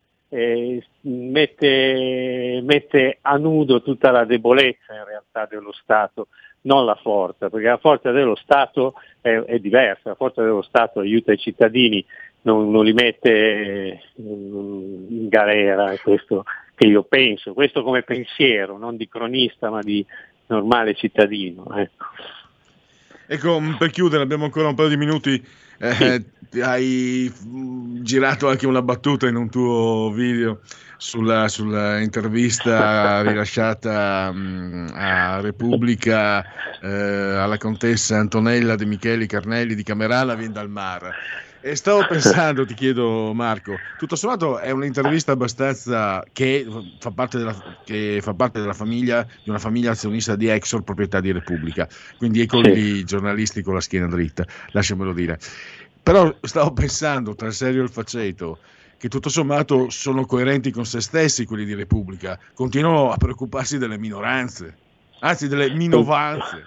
mette a nudo tutta la debolezza in realtà dello Stato, non la forza, perché la forza dello Stato è diversa. La forza dello Stato aiuta i cittadini, non li mette in galera, è questo che io penso, questo come pensiero, non di cronista ma di normale cittadino. Ecco, per chiudere, abbiamo ancora un paio di minuti. Sì. Hai girato anche una battuta in un tuo video sulla intervista rilasciata a Repubblica alla contessa Antonella De Micheli Carnelli di Camerana, vien dal mare. E stavo pensando, ti chiedo Marco, tutto sommato è un'intervista abbastanza che fa parte della famiglia, di una famiglia azionista di Exor, proprietà di Repubblica, quindi ecco i giornalisti con la schiena dritta, lasciamelo dire. Però stavo pensando, tra il serio e il faceto, che tutto sommato sono coerenti con se stessi quelli di Repubblica, continuano a preoccuparsi delle minoranze, anzi delle minovanze.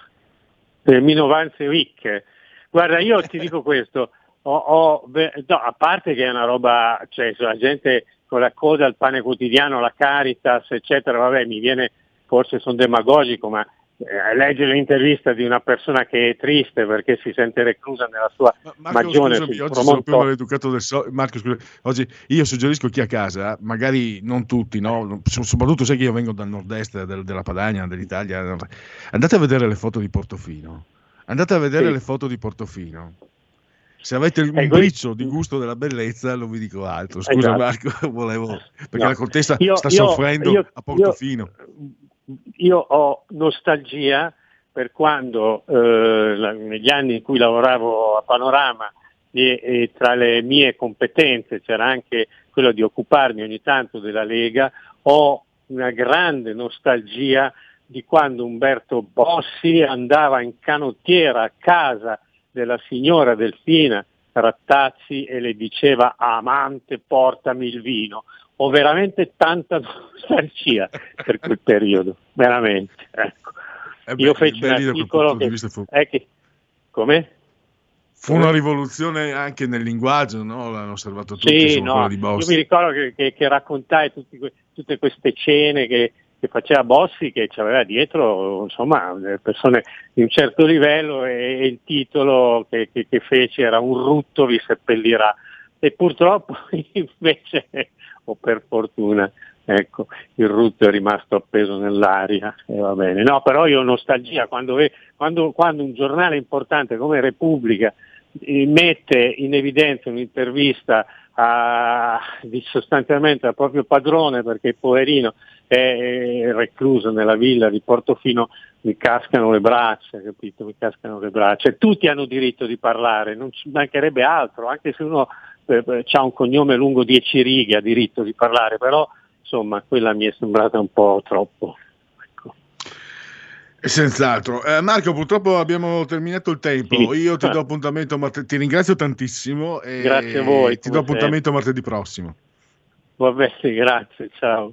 Delle minovanze ricche. Guarda, io ti dico questo. No, a parte che è una roba, cioè la gente con la coda al pane quotidiano, la Caritas eccetera, vabbè, mi viene, forse sono demagogico, ma leggere l'intervista di una persona che è triste perché si sente reclusa nella sua magione, scusami, oggi sono più maleducato del Marco, scusa, oggi io suggerisco chi a casa, magari non tutti, no? Soprattutto, sai che io vengo dal nord-est della Padania, dell'Italia, andate a vedere le foto di Portofino, sì. Le foto di Portofino. Se avete un briccio di gusto della bellezza, non vi dico altro. Scusa, esatto. Marco, perché no, la contessa sta soffrendo a Portofino. Io ho nostalgia per quando negli anni in cui lavoravo a Panorama e tra le mie competenze c'era anche quello di occuparmi ogni tanto della Lega, ho una grande nostalgia di quando Umberto Bossi andava in canottiera a casa della signora Delfina Rattazzi e le diceva: amante, portami il vino. Ho veramente tanta nostalgia per quel periodo, veramente. Ecco. Io feci un articolo fu una rivoluzione anche nel linguaggio, no? L'hanno osservato tutti, sì, no. Di Bossi. Io mi ricordo che raccontai tutte queste cene che faceva Bossi, che ci aveva dietro, insomma, persone di un certo livello, e il titolo che fece era: un rutto vi seppellirà. E purtroppo invece, o per fortuna, ecco, il rutto è rimasto appeso nell'aria, e va bene. No, però io ho nostalgia quando un giornale importante come Repubblica mette in evidenza un'intervista di sostanzialmente al proprio padrone, perché il poverino è recluso nella villa di Portofino, mi cascano le braccia, capito? Tutti hanno diritto di parlare, non ci mancherebbe altro, anche se uno c'ha un cognome lungo 10 righe, ha diritto di parlare, però insomma quella mi è sembrata un po' troppo. Senz'altro. Marco, purtroppo abbiamo terminato il tempo. Sì, io ti do appuntamento ti ringrazio tantissimo e grazie a voi, ti do appuntamento martedì prossimo. Va bene, grazie, ciao.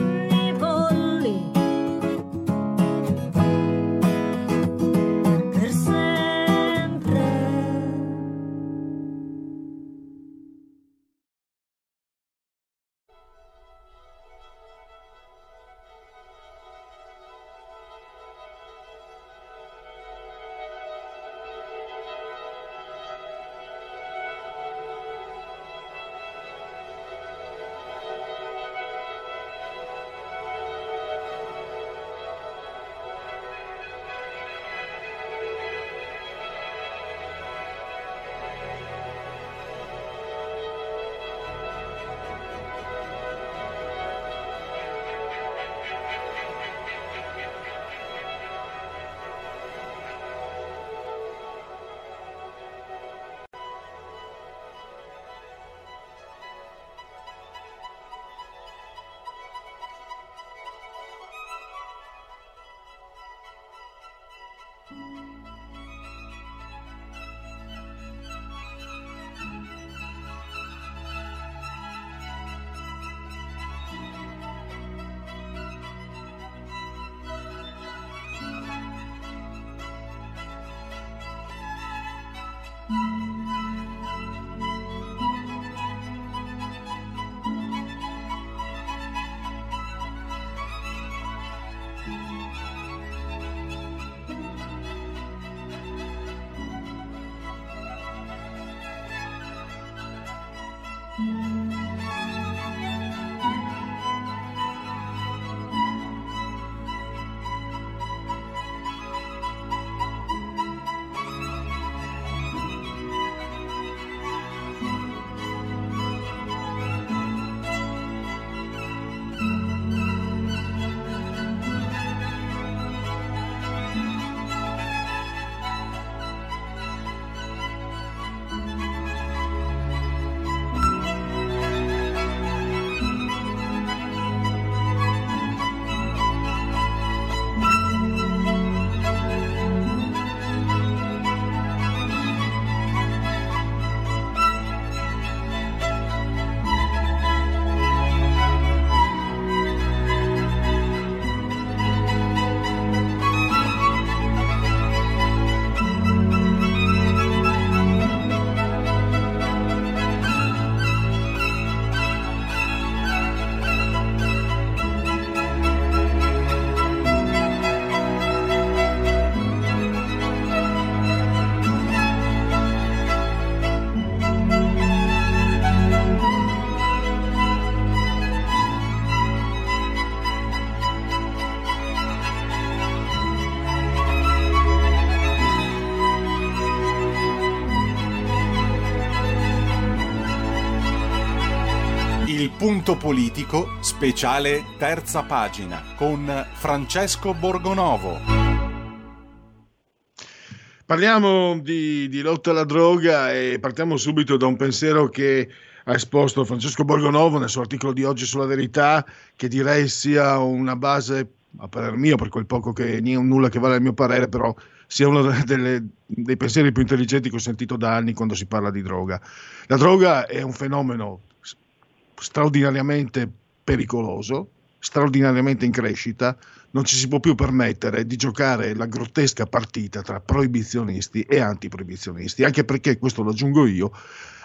Punto politico speciale terza pagina con Francesco Borgonovo. Parliamo di lotta alla droga e partiamo subito da un pensiero che ha esposto Francesco Borgonovo nel suo articolo di oggi sulla Verità, che direi sia una base, a parer mio, per quel poco che nulla che vale il mio parere, però sia uno dei pensieri più intelligenti che ho sentito da anni quando si parla di droga. La droga è un fenomeno straordinariamente pericoloso, straordinariamente in crescita. Non ci si può più permettere di giocare la grottesca partita tra proibizionisti e antiproibizionisti, anche perché, questo lo aggiungo io,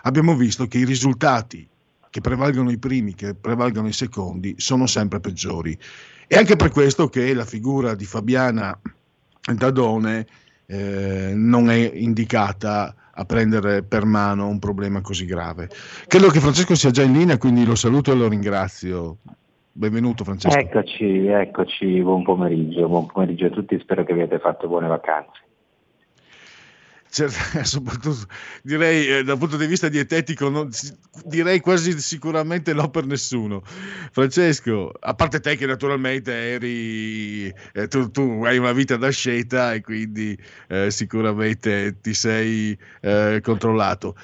abbiamo visto che i risultati che prevalgono i primi, che prevalgono i secondi, sono sempre peggiori. E anche per questo che la figura di Fabiana D'Adone non è indicata a prendere per mano un problema così grave. Credo che Francesco sia già in linea, quindi lo saluto e lo ringrazio. Benvenuto Francesco. Eccoci, buon pomeriggio a tutti, spero che abbiate fatto buone vacanze. Certo, soprattutto direi dal punto di vista dietetico direi quasi sicuramente no per nessuno. Francesco, a parte te che naturalmente eri tu hai una vita da sceta e quindi sicuramente ti sei controllato.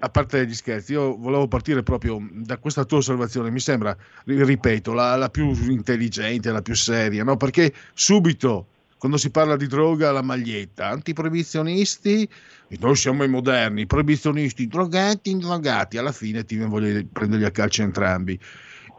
A parte gli scherzi, io volevo partire proprio da questa tua osservazione, mi sembra, ripeto, la più intelligente, la più seria, no? Perché subito quando si parla di droga, la maglietta, antiproibizionisti, noi siamo i moderni, proibizionisti, drogati, indrogati, alla fine ti voglio prenderli a calci entrambi.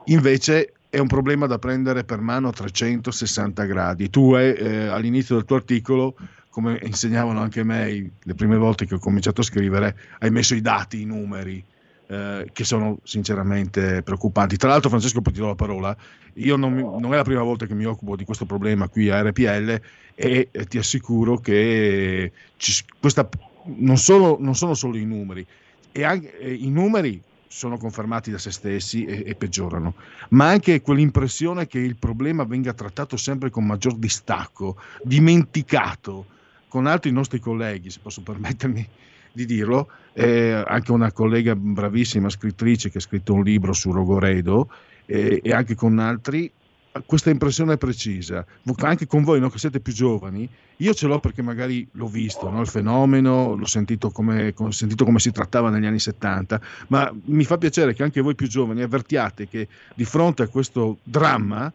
Invece è un problema da prendere per mano a 360 gradi. Tu all'inizio del tuo articolo, come insegnavano anche me le prime volte che ho cominciato a scrivere, hai messo i dati, i numeri, che sono sinceramente preoccupanti. Tra l'altro, Francesco, poi ti do la parola, io non è la prima volta che mi occupo di questo problema qui a RPL e ti assicuro che non sono solo i numeri, e anche i numeri sono confermati da se stessi e peggiorano, ma anche quell'impressione che il problema venga trattato sempre con maggior distacco, dimenticato. Con altri nostri colleghi, se posso permettermi di dirlo, anche una collega bravissima scrittrice che ha scritto un libro su Rogoredo, e anche con altri, questa impressione è precisa, anche con voi, no, che siete più giovani. Io ce l'ho perché magari l'ho visto, no, il fenomeno, l'ho sentito come si trattava negli anni 70, ma mi fa piacere che anche voi più giovani avvertiate che di fronte a questo dramma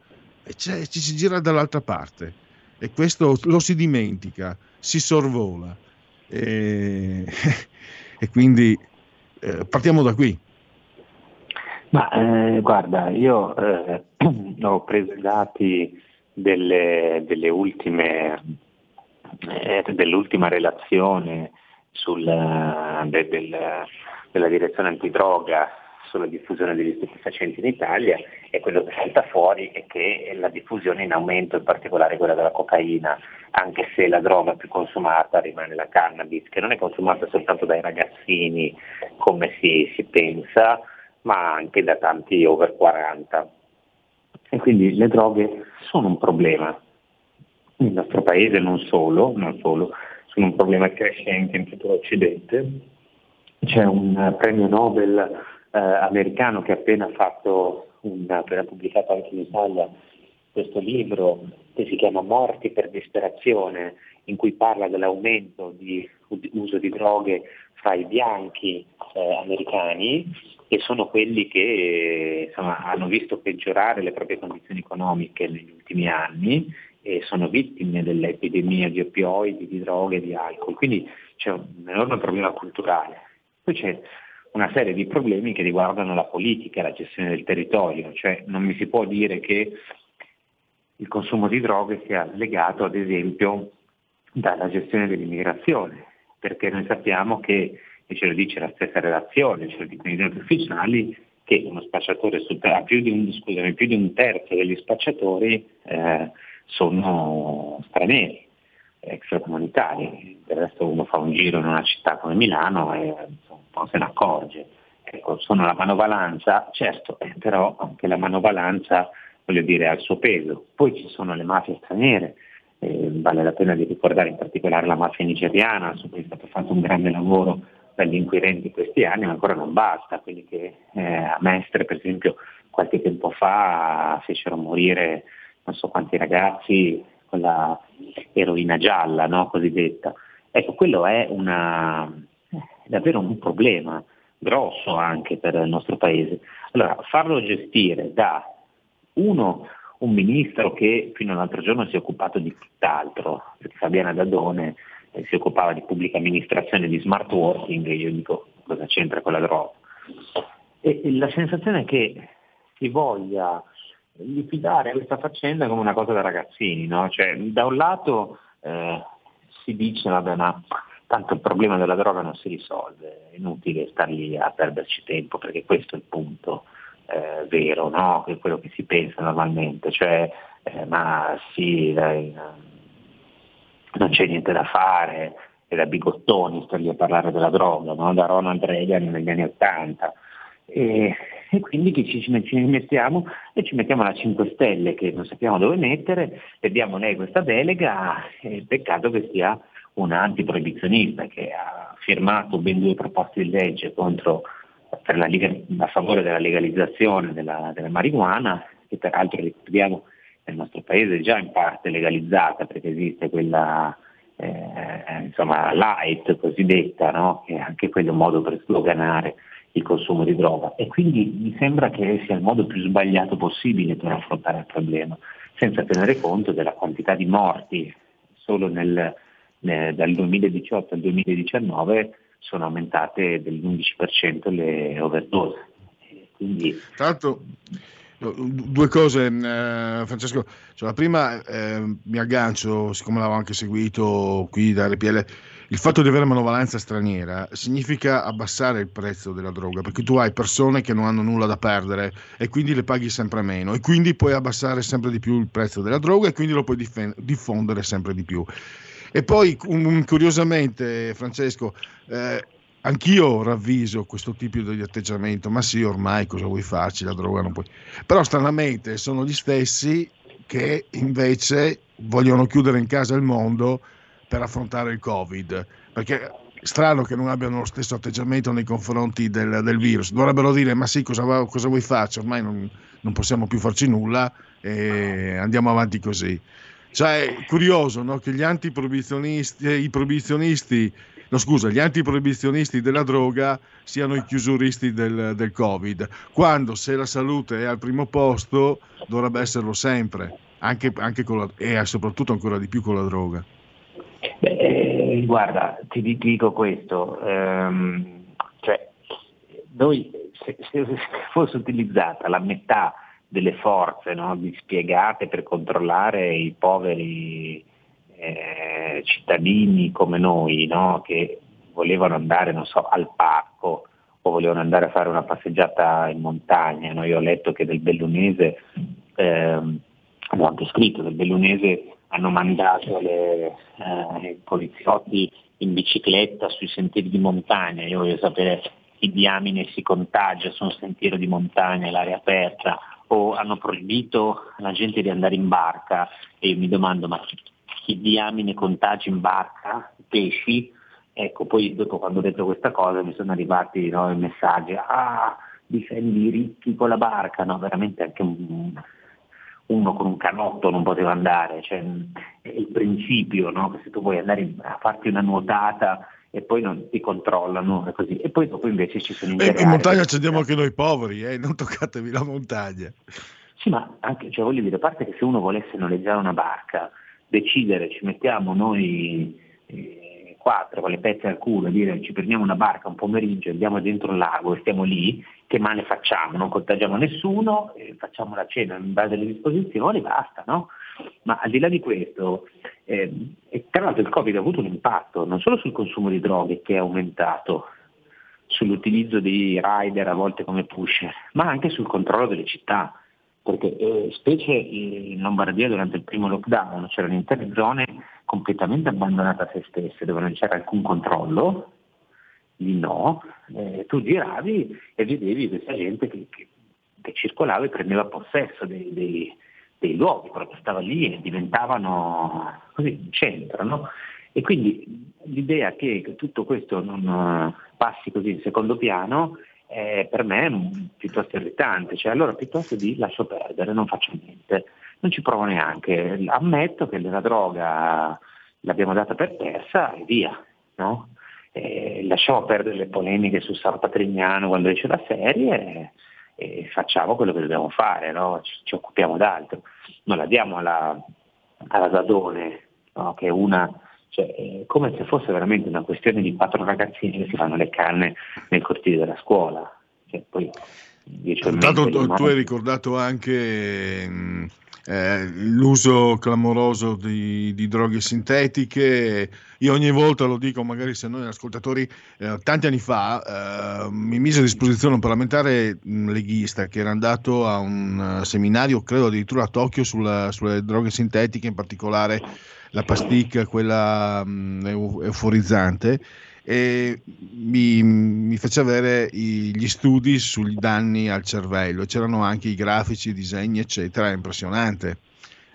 ci si gira dall'altra parte, e questo lo si dimentica, si sorvola. E quindi partiamo da qui. Ma guarda, io ho preso i dati dell'ultima relazione della direzione antidroga sulla diffusione degli stupefacenti in Italia, e quello che salta fuori è che la diffusione è in aumento, in particolare quella della cocaina, anche se la droga più consumata rimane la cannabis, che non è consumata soltanto dai ragazzini come si pensa, ma anche da tanti over 40. E quindi le droghe sono un problema nel nostro paese, non solo, sono un problema crescente in tutto l'Occidente. C'è un premio Nobel americano che ha appena pubblicato anche in Italia questo libro che si chiama Morti per disperazione, in cui parla dell'aumento di uso di droghe fra i bianchi americani, che sono quelli che hanno visto peggiorare le proprie condizioni economiche negli ultimi anni e sono vittime dell'epidemia di opioidi, di droghe e di alcol. Quindi c'è un enorme problema culturale. Poi c'è una serie di problemi che riguardano la politica, la gestione del territorio, cioè non mi si può dire che il consumo di droghe sia legato ad esempio dalla gestione dell'immigrazione, perché noi sappiamo che, e ce lo dice la stessa relazione, ce lo dicono i dati ufficiali, che uno spacciatore più di un terzo degli spacciatori sono stranieri, extracomunitari. Del resto uno fa un giro in una città come Milano e non se ne accorge. Ecco, sono la manovalanza, certo, però anche la manovalanza, voglio dire, ha il suo peso. Poi ci sono le mafie straniere, vale la pena di ricordare in particolare la mafia nigeriana, su cui è stato fatto un grande lavoro dagli inquirenti in questi anni, ma ancora non basta. Quelli che a Mestre, per esempio, qualche tempo fa fecero morire non so quanti ragazzi con la eroina gialla, no? Cosiddetta. Ecco, quello è davvero un problema grosso anche per il nostro Paese. Allora, farlo gestire da un ministro che fino all'altro giorno si è occupato di tutt'altro, perché Fabiana D'Adone si occupava di pubblica amministrazione, di smart working, e io dico cosa c'entra quella roba. E la sensazione è che si voglia liquidare questa faccenda come una cosa da ragazzini, no? Cioè, da un lato si dice vabbè, ma tanto il problema della droga non si risolve, è inutile star lì a perderci tempo, perché questo è il punto vero, no? Che è quello che si pensa normalmente, cioè ma sì, dai, non c'è niente da fare, è da bigottoni star lì a parlare della droga, no? Da Ronald Reagan negli anni '80. E quindi che ci mettiamo la 5 Stelle che non sappiamo dove mettere, e diamo lei questa delega, e peccato che sia una antiproibizionista che ha firmato ben 2 proposte di legge a favore della legalizzazione della marijuana, che peraltro ricordiamo nel nostro paese è già in parte legalizzata, perché esiste quella light cosiddetta, no? Che è anche quello un modo per sloganare il consumo di droga, e quindi mi sembra che sia il modo più sbagliato possibile per affrontare il problema, senza tenere conto della quantità di morti. Solo dal 2018 al 2019 sono aumentate dell'11% le overdose. Quindi, tanto, 2 cose, Francesco. Cioè, la prima, mi aggancio, siccome l'avevo anche seguito qui da RPL. Il fatto di avere manovalanza straniera significa abbassare il prezzo della droga, perché tu hai persone che non hanno nulla da perdere e quindi le paghi sempre meno, e quindi puoi abbassare sempre di più il prezzo della droga e quindi lo puoi diffondere sempre di più. E poi curiosamente, Francesco, anch'io ravviso questo tipo di atteggiamento, ma sì, ormai cosa vuoi farci, la droga non puoi. Però stranamente sono gli stessi che invece vogliono chiudere in casa il mondo per affrontare il Covid, perché strano che non abbiano lo stesso atteggiamento nei confronti del virus. Dovrebbero dire, ma sì, cosa vuoi farci? Ormai non possiamo più farci nulla e andiamo avanti così. Cioè, è curioso, no? Che gli antiproibizionisti della droga siano i chiusuristi del Covid, quando se la salute è al primo posto dovrebbe esserlo sempre, anche e soprattutto ancora di più con la droga. Beh, guarda, ti dico questo, cioè noi se fosse utilizzata la metà delle forze, no, dispiegate per controllare i poveri cittadini come noi, no, che volevano andare, non so, al parco o volevano andare a fare una passeggiata in montagna, no? Io ho letto che del Bellunese, ho anche scritto, del Bellunese hanno mandato i poliziotti in bicicletta sui sentieri di montagna. Io voglio sapere chi diamine si contagia su un sentiero di montagna all'aria aperta, o hanno proibito alla gente di andare in barca, e io mi domando, ma chi diamine contagia in barca i pesci? Ecco, poi dopo, quando ho detto questa cosa, mi sono arrivati, no, i messaggi, difendi i ricchi con la barca, no, veramente anche uno con un canotto non poteva andare, cioè è il principio, no? Che se tu vuoi andare a farti una nuotata e poi non ti controllano e così, e poi dopo invece ci sono in montagna accendiamo anche noi poveri, non toccatevi la montagna. Sì, ma anche, cioè, voglio dire, a parte che se uno volesse noleggiare una barca, decidere ci mettiamo noi 4 con le pezze al culo e dire ci prendiamo una barca un pomeriggio, andiamo dentro un lago e stiamo lì, che male facciamo? Non contagiamo nessuno, facciamo la cena in base alle disposizioni, basta, no? Ma al di là di questo, e tra l'altro il Covid ha avuto un impatto non solo sul consumo di droghe, che è aumentato, sull'utilizzo di rider a volte come pusher, ma anche sul controllo delle città, perché specie in Lombardia durante il primo lockdown c'erano intere zone completamente abbandonate a se stesse, dove non c'era alcun controllo. Tu giravi e vedevi questa gente che circolava e prendeva possesso dei luoghi, proprio stava lì e diventavano così un centro, no? E quindi l'idea che tutto questo non passi così in secondo piano è per me piuttosto irritante, cioè allora piuttosto di lascio perdere, non faccio niente, non ci provo neanche, ammetto che la droga l'abbiamo data per persa e via, no? Lasciamo perdere le polemiche su San Patrignano quando esce la serie e facciamo quello che dobbiamo fare, no? Ci occupiamo d'altro, non la diamo alla D'Adone, no? Che è una, cioè, come se fosse veramente una questione di 4 ragazzini che si fanno le canne nel cortile della scuola. Cioè, poi, intanto tu hai ricordato anche l'uso clamoroso di droghe sintetiche. Io ogni volta lo dico, magari se noi ascoltatori, tanti anni fa mi mise a disposizione un parlamentare leghista che era andato a un seminario, credo addirittura a Tokyo, sulle droghe sintetiche, in particolare la pasticca, quella euforizzante, e mi faceva avere gli studi sugli danni al cervello, c'erano anche i grafici, i disegni eccetera, è impressionante,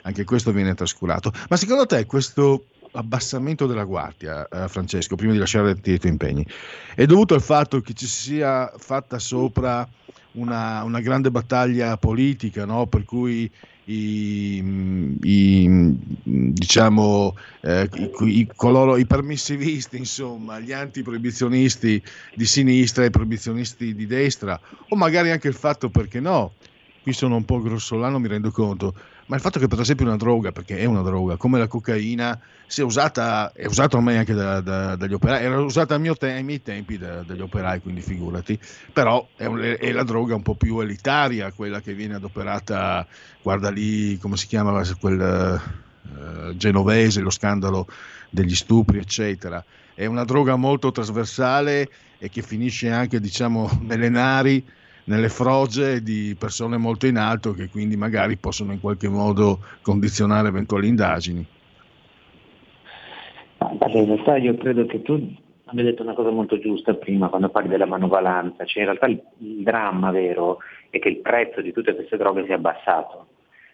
anche questo viene trascurato. Ma secondo te questo abbassamento della guardia, Francesco, prima di lasciare i tuoi impegni, è dovuto al fatto che ci sia fatta sopra una grande battaglia politica, no? Per cui i permissivisti, insomma, gli antiproibizionisti di sinistra e i proibizionisti di destra, o magari anche il fatto, perché no, qui sono un po' grossolano, mi rendo conto, ma il fatto che per esempio una droga, perché è una droga come la cocaina, è usata ormai anche dagli operai, era usata ai miei tempi dagli operai, quindi figurati, però è la droga un po' più elitaria, quella che viene adoperata, guarda lì come si chiamava quel genovese, lo scandalo degli stupri eccetera, è una droga molto trasversale e che finisce anche, diciamo, nelle nari, nelle froge di persone molto in alto, che quindi magari possono in qualche modo condizionare eventuali indagini. Allora, in realtà io credo che tu abbia detto una cosa molto giusta prima quando parli della manovalanza, cioè in realtà il dramma vero è che il prezzo di tutte queste droghe si è abbassato,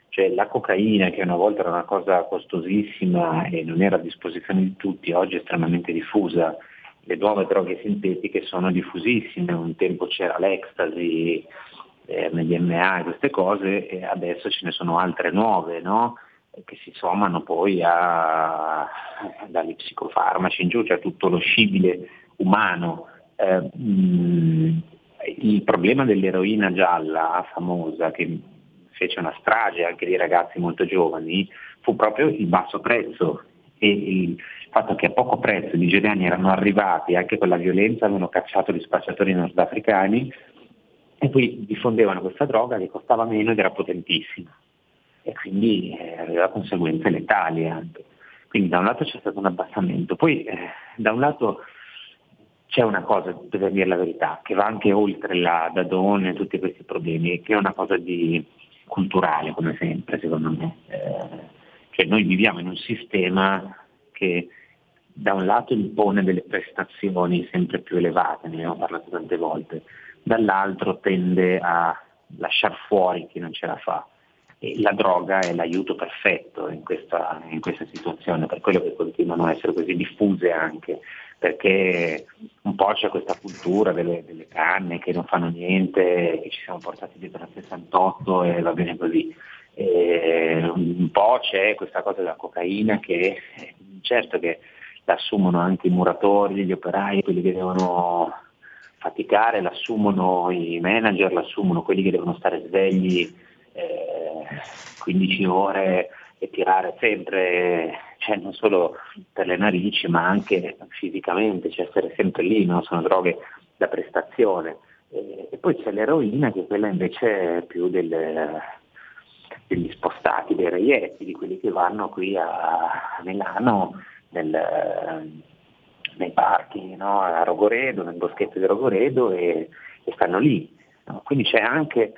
cioè la cocaina, che una volta era una cosa costosissima e non era a disposizione di tutti, oggi è estremamente diffusa. Le nuove droghe sintetiche sono diffusissime, un tempo c'era l'ecstasy, MDMA, queste cose, e adesso ce ne sono altre nuove, no? Che si sommano poi dagli psicofarmaci in giù, cioè tutto lo scibile umano. Il problema dell'eroina gialla famosa, che fece una strage anche di ragazzi molto giovani, fu proprio il basso prezzo e il fatto che a poco prezzo i nigeriani erano arrivati, anche con la violenza avevano cacciato gli spacciatori nordafricani e poi diffondevano questa droga che costava meno ed era potentissima e quindi aveva conseguenze letali anche. Quindi da un lato c'è stato un abbassamento, poi da un lato c'è una cosa, per dire la verità, che va anche oltre la D'Adone e tutti questi problemi, che è una cosa di culturale, come sempre, secondo me. Cioè noi viviamo in un sistema che da un lato impone delle prestazioni sempre più elevate, ne abbiamo parlato tante volte, dall'altro tende a lasciar fuori chi non ce la fa. E la droga è l'aiuto perfetto in questa situazione, per quello che continuano a essere così diffuse anche, perché un po' c'è questa cultura delle canne che non fanno niente, che ci siamo portati dietro dal 68 e va bene così. Un po' c'è questa cosa della cocaina che certo che l'assumono anche i muratori, gli operai, quelli che devono faticare, l'assumono i manager, l'assumono quelli che devono stare svegli 15 ore e tirare sempre, cioè non solo per le narici ma anche fisicamente, cioè essere sempre lì, no? Sono droghe da prestazione. E poi c'è l'eroina, che quella invece è più degli spostati, dei reietti, di quelli che vanno qui a Milano nei parchi, no? A Rogoredo, nel boschetto di Rogoredo, e stanno lì, no? Quindi c'è anche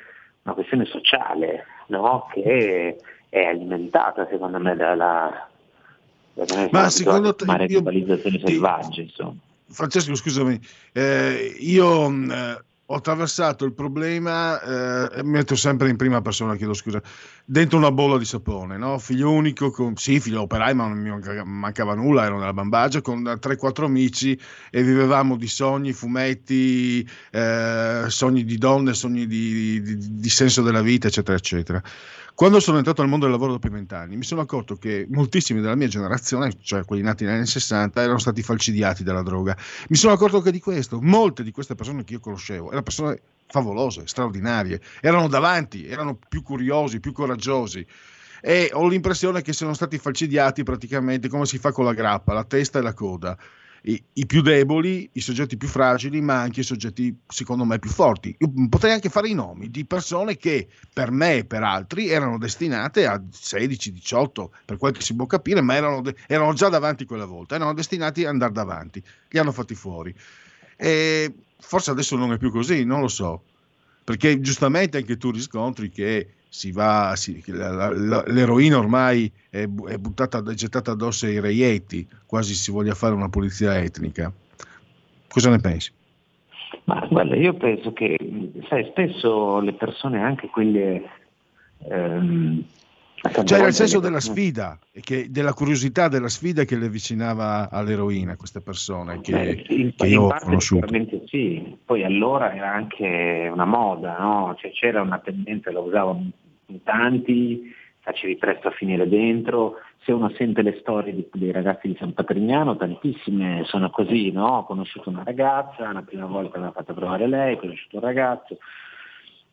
una questione sociale, no? Che è alimentata secondo me dalla ma secondo te, globalizzazione selvaggia, insomma. Francesco, scusami, io ho attraversato il problema, metto sempre in prima persona, chiedo scusa, dentro una bolla di sapone, no? Figlio unico, sì, figlio operai, ma non mi mancava nulla, ero nella bambagia, con 3-4 amici e vivevamo di sogni, fumetti, sogni di donne, sogni di senso della vita, eccetera, eccetera. Quando sono entrato nel mondo del lavoro dopo i 20 anni, mi sono accorto che moltissimi della mia generazione, cioè quelli nati negli anni 60, erano stati falcidiati dalla droga. Mi sono accorto che di questo, molte di queste persone che io conoscevo erano persone favolose, straordinarie, erano davanti, erano più curiosi, più coraggiosi, e ho l'impressione che siano stati falcidiati praticamente come si fa con la grappa, la testa e la coda. I più deboli, i soggetti più fragili, ma anche i soggetti secondo me più forti. Io potrei anche fare i nomi di persone che per me e per altri erano destinate a 16, 18, per quel che si può capire, ma erano già davanti quella volta, erano destinati ad andare davanti, li hanno fatti fuori. E forse adesso non è più così, non lo so, perché giustamente anche tu riscontri che l'eroina ormai è gettata addosso ai reietti, quasi si voglia fare una pulizia etnica. Cosa ne pensi? Ma guarda, io penso che, sai, spesso le persone, anche quelle cioè era il senso della sfida, della curiosità della sfida che le avvicinava all'eroina, queste persone che io ho conosciuto. Sicuramente sì, poi allora era anche una moda, no? Cioè, c'era una tendenza, la usavano in tanti, facevi presto a finire dentro. Se uno sente le storie dei ragazzi di San Patrignano, tantissime sono così, no? Ho conosciuto una ragazza, la prima volta l'ha fatta provare lei, ho conosciuto un ragazzo,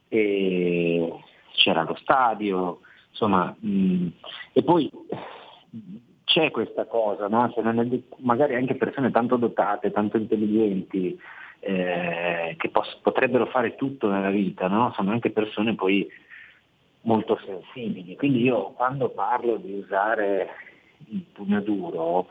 e c'era lo stadio, insomma, e poi c'è questa cosa, no? Se non è, magari anche persone tanto dotate, tanto intelligenti, che potrebbero fare tutto nella vita, no? Sono anche persone poi molto sensibili, quindi io quando parlo di usare il pugno duro,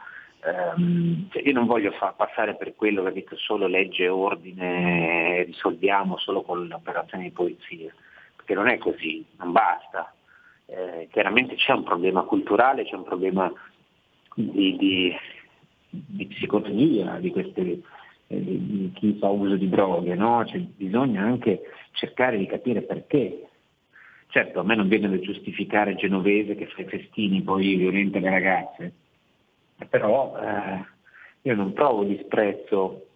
io non voglio passare per quello che ha detto solo legge e ordine, risolviamo solo con l'operazione di polizia, perché non è così, non basta. Chiaramente c'è un problema culturale, c'è un problema di psicologia di queste, di chi fa uso di droghe, no? Cioè, bisogna anche cercare di capire perché. Certo, a me non viene da giustificare Genovese che fa i festini, poi violenta le ragazze, però io non provo disprezzo,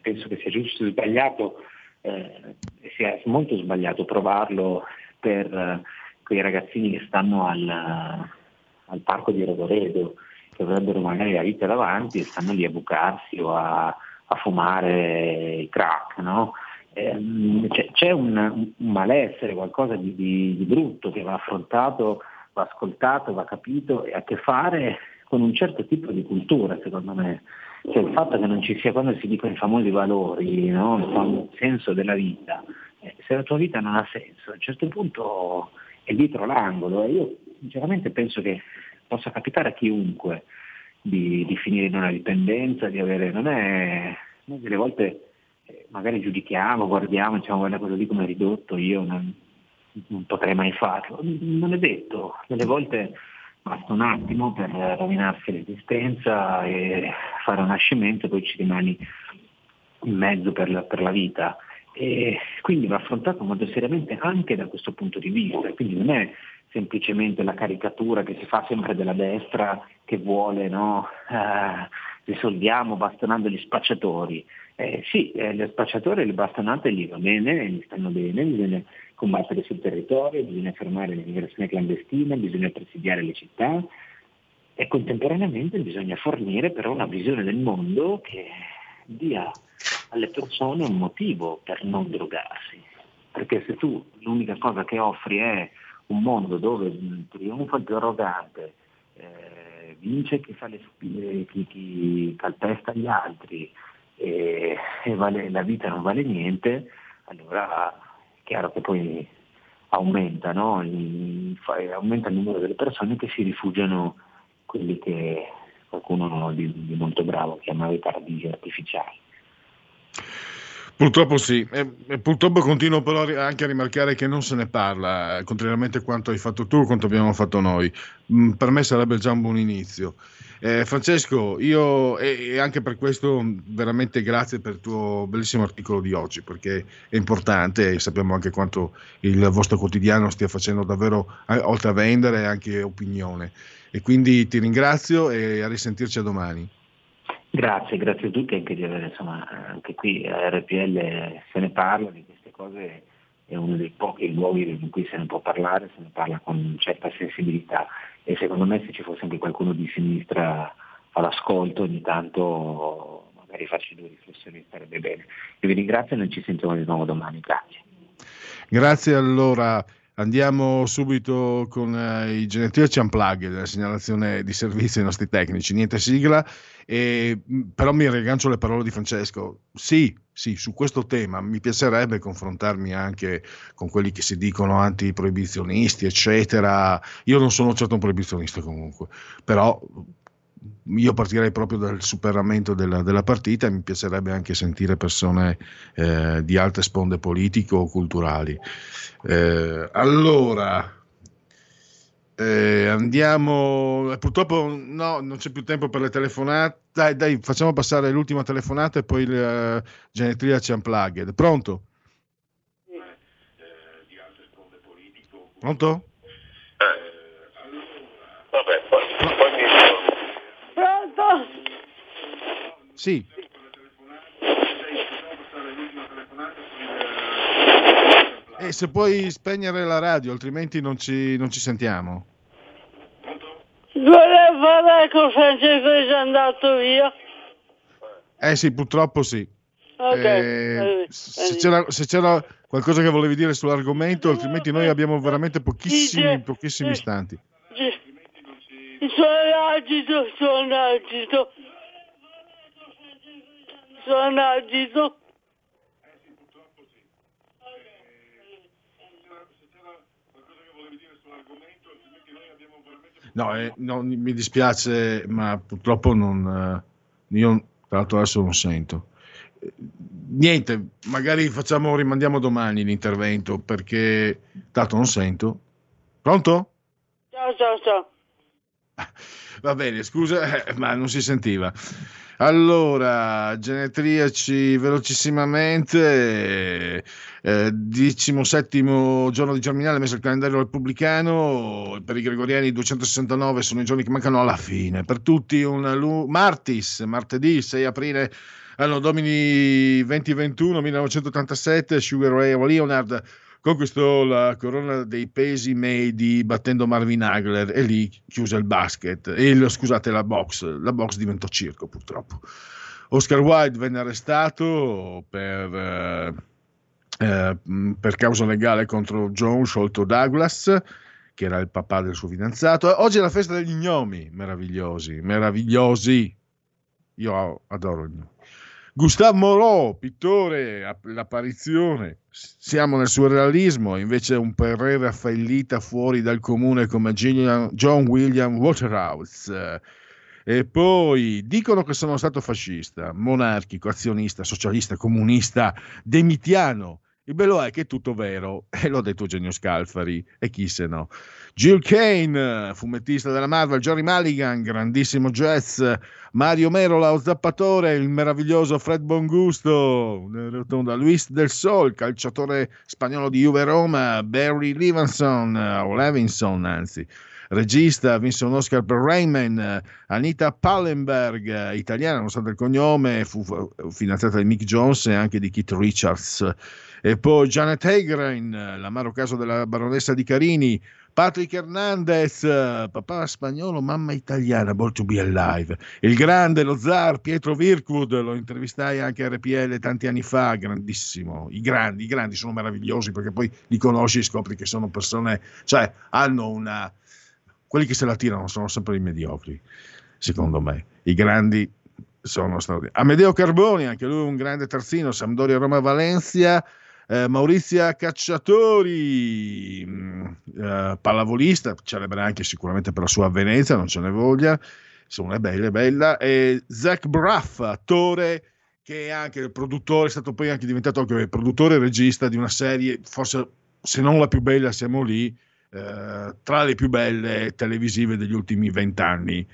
penso che sia giusto e sbagliato, sia molto sbagliato provarlo per quei ragazzini che stanno al parco di Rogoredo, che avrebbero magari la vita davanti e stanno lì a bucarsi o a fumare il crack, no? C'è un malessere, qualcosa di brutto che va affrontato, va ascoltato, va capito, e ha a che fare con un certo tipo di cultura, secondo me. Cioè, il fatto che non ci sia, quando si dicono i famosi valori, no? Il senso della vita, se la tua vita non ha senso, a un certo punto è dietro l'angolo, e io sinceramente penso che possa capitare a chiunque di finire in una dipendenza, di avere, non è, noi delle volte magari giudichiamo, guardiamo, diciamo guarda quello lì come è ridotto, io non potrei mai farlo, non è detto, delle volte basta un attimo per rovinarsi l'esistenza e fare un nascimento, poi ci rimani in mezzo per la vita. E quindi va affrontato molto seriamente anche da questo punto di vista, quindi non è semplicemente la caricatura che si fa sempre della destra che vuole, no? Risolviamo bastonando gli spacciatori. Gli spacciatori e le bastonate gli va bene, gli stanno bene, bisogna combattere sul territorio, bisogna fermare l'immigrazione clandestina, bisogna presidiare le città, e contemporaneamente bisogna fornire però una visione del mondo che dia alle persone un motivo per non drogarsi, perché se tu l'unica cosa che offri è un mondo dove trionfa il più arrogante, vince chi fa le spie, chi calpesta gli altri, e vale, la vita non vale niente, allora è chiaro che poi aumenta, no? Aumenta il numero delle persone che si rifugiano, quelli che qualcuno di molto bravo chiamava i paradisi artificiali. Purtroppo sì, e purtroppo continuo però anche a rimarcare che non se ne parla, contrariamente a quanto hai fatto tu, quanto abbiamo fatto noi. Per me sarebbe già un buon inizio. Francesco, io e anche per questo veramente grazie per il tuo bellissimo articolo di oggi, perché è importante e sappiamo anche quanto il vostro quotidiano stia facendo davvero, oltre a vendere, anche opinione. E quindi ti ringrazio e a risentirci a domani. Grazie, grazie a tutti anche di avere, insomma, anche qui a RPL se ne parla di queste cose, è uno dei pochi luoghi in cui se ne può parlare, se ne parla con certa sensibilità e secondo me se ci fosse anche qualcuno di sinistra all'ascolto ogni tanto magari farci due riflessioni starebbe bene. Io vi ringrazio e noi ci sentiamo di nuovo domani, grazie. Grazie, allora andiamo subito con i genetici unplugged, la segnalazione di servizio ai nostri tecnici, niente sigla. Però mi riaggancio alle parole di Francesco. Sì, su questo tema mi piacerebbe confrontarmi anche con quelli che si dicono antiproibizionisti, eccetera. Io non sono certo un proibizionista comunque, però io partirei proprio dal superamento della partita e mi piacerebbe anche sentire persone di alte sponde politiche o culturali. Allora... andiamo, purtroppo no, non c'è più tempo per le telefonate. Dai, facciamo passare l'ultima telefonata e poi il Genetria ci unplugged. Pronto? Pronto? Vabbè, poi mi sono. Pronto? Sì. E se puoi spegnere la radio, altrimenti non ci sentiamo. Volevo parlare con Francesco, è già andato via. Sì, purtroppo sì. Okay. Se c'era qualcosa che volevi dire sull'argomento, altrimenti noi abbiamo veramente pochissimi istanti. Sono agito. No, mi dispiace, ma purtroppo non. Io tra l'altro adesso non sento. Niente, magari rimandiamo domani l'intervento perché tanto non sento. Pronto? Ciao. Va bene, scusa, ma non si sentiva. Allora, genetriaci velocissimamente, 17° giorno di Germinale, messo il calendario repubblicano, per i gregoriani 269 sono i giorni che mancano alla fine, per tutti martedì 6 aprile, anno domini 2021, 1987, Sugar Ray Leonard conquistò la corona dei pesi medi battendo Marvin Hagler e lì chiuse il basket la box diventò circo purtroppo. Oscar Wilde venne arrestato per causa legale contro John Sholto Douglas, che era il papà del suo fidanzato. Oggi è la festa degli gnomi, meravigliosi, io adoro il gnomo. Gustave Moreau, pittore, l'apparizione, siamo nel surrealismo, invece un Perret Raffaellita fuori dal comune come John William Waterhouse. E poi dicono che sono stato fascista, monarchico, azionista, socialista, comunista, demitiano. Il bello è che è tutto vero, e l'ho detto Eugenio Scalfari, e chi se no. Jill Kane, fumettista della Marvel, Jerry Mulligan, grandissimo jazz, Mario Merola, lo zappatore, il meraviglioso Fred Bongusto, Luis del Sol, calciatore spagnolo di Juve Roma, Barry Levinson, regista, vinse un Oscar per Rain Man. Anita Pallenberg, italiana, nonostante il cognome, fu fidanzata di Mick Jones e anche di Keith Richards. E poi Janet Hegren, l'amaro caso della baronessa di Carini, Patrick Hernandez, papà spagnolo, mamma italiana, Born to be Alive, il grande, lo zar Pietro Virkud, lo intervistai anche a RPL tanti anni fa, grandissimo. I grandi sono meravigliosi perché poi li conosci e scopri che sono persone, cioè hanno una... Quelli che se la tirano sono sempre i mediocri, secondo me. I grandi sono straordinari. Amedeo Carboni, anche lui un grande terzino, Sampdoria, Roma, Valencia. Maurizia Cacciatori, pallavolista, celebra anche sicuramente per la sua avvenenza, non ce ne voglia, insomma è bella. E Zach Braff, attore, che è anche il produttore, è stato poi anche diventato anche il produttore e regista di una serie, forse se non la più bella, siamo lì, tra le più belle televisive degli ultimi 20 anni.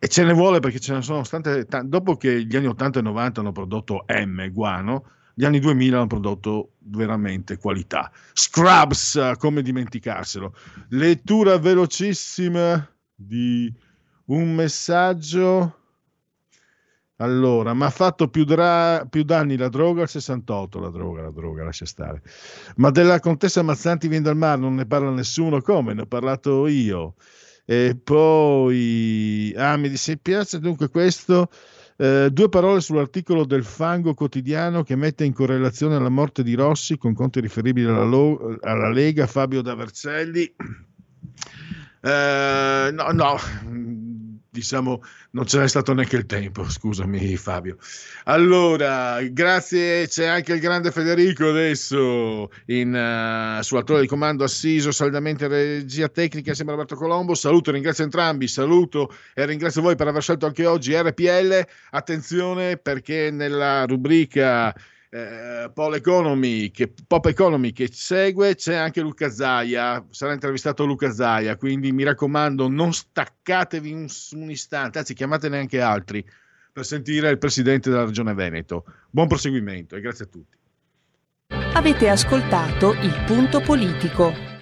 E ce ne vuole, perché ce ne sono tante. Dopo che gli anni 80 e 90 hanno prodotto Guano, gli anni 2000 hanno prodotto veramente qualità. Scrubs, come dimenticarselo. Lettura velocissima di un messaggio. Allora, ma ha fatto più danni la droga al 68, la droga, lascia stare. Ma della contessa Mazzanti viene dal mare, non ne parla nessuno, come? Ne ho parlato io. E poi, mi dispiace, dunque questo, due parole sull'articolo del Fango Quotidiano che mette in correlazione la morte di Rossi con conti riferibili alla Lega, Fabio Davercelli. No, diciamo, non ce n'è stato neanche il tempo, scusami Fabio. Allora, grazie, c'è anche il grande Federico adesso su Altore di Comando, assiso saldamente regia tecnica insieme a Roberto Colombo. Saluto e ringrazio entrambi, saluto e ringrazio voi per aver scelto anche oggi RPL. Attenzione, perché nella rubrica Pop Economy che segue c'è anche Luca Zaia, sarà intervistato Luca Zaia, quindi mi raccomando non staccatevi un istante, anzi chiamatene anche altri per sentire il presidente della Regione Veneto. Buon proseguimento e grazie a tutti. Avete ascoltato Il Punto Politico.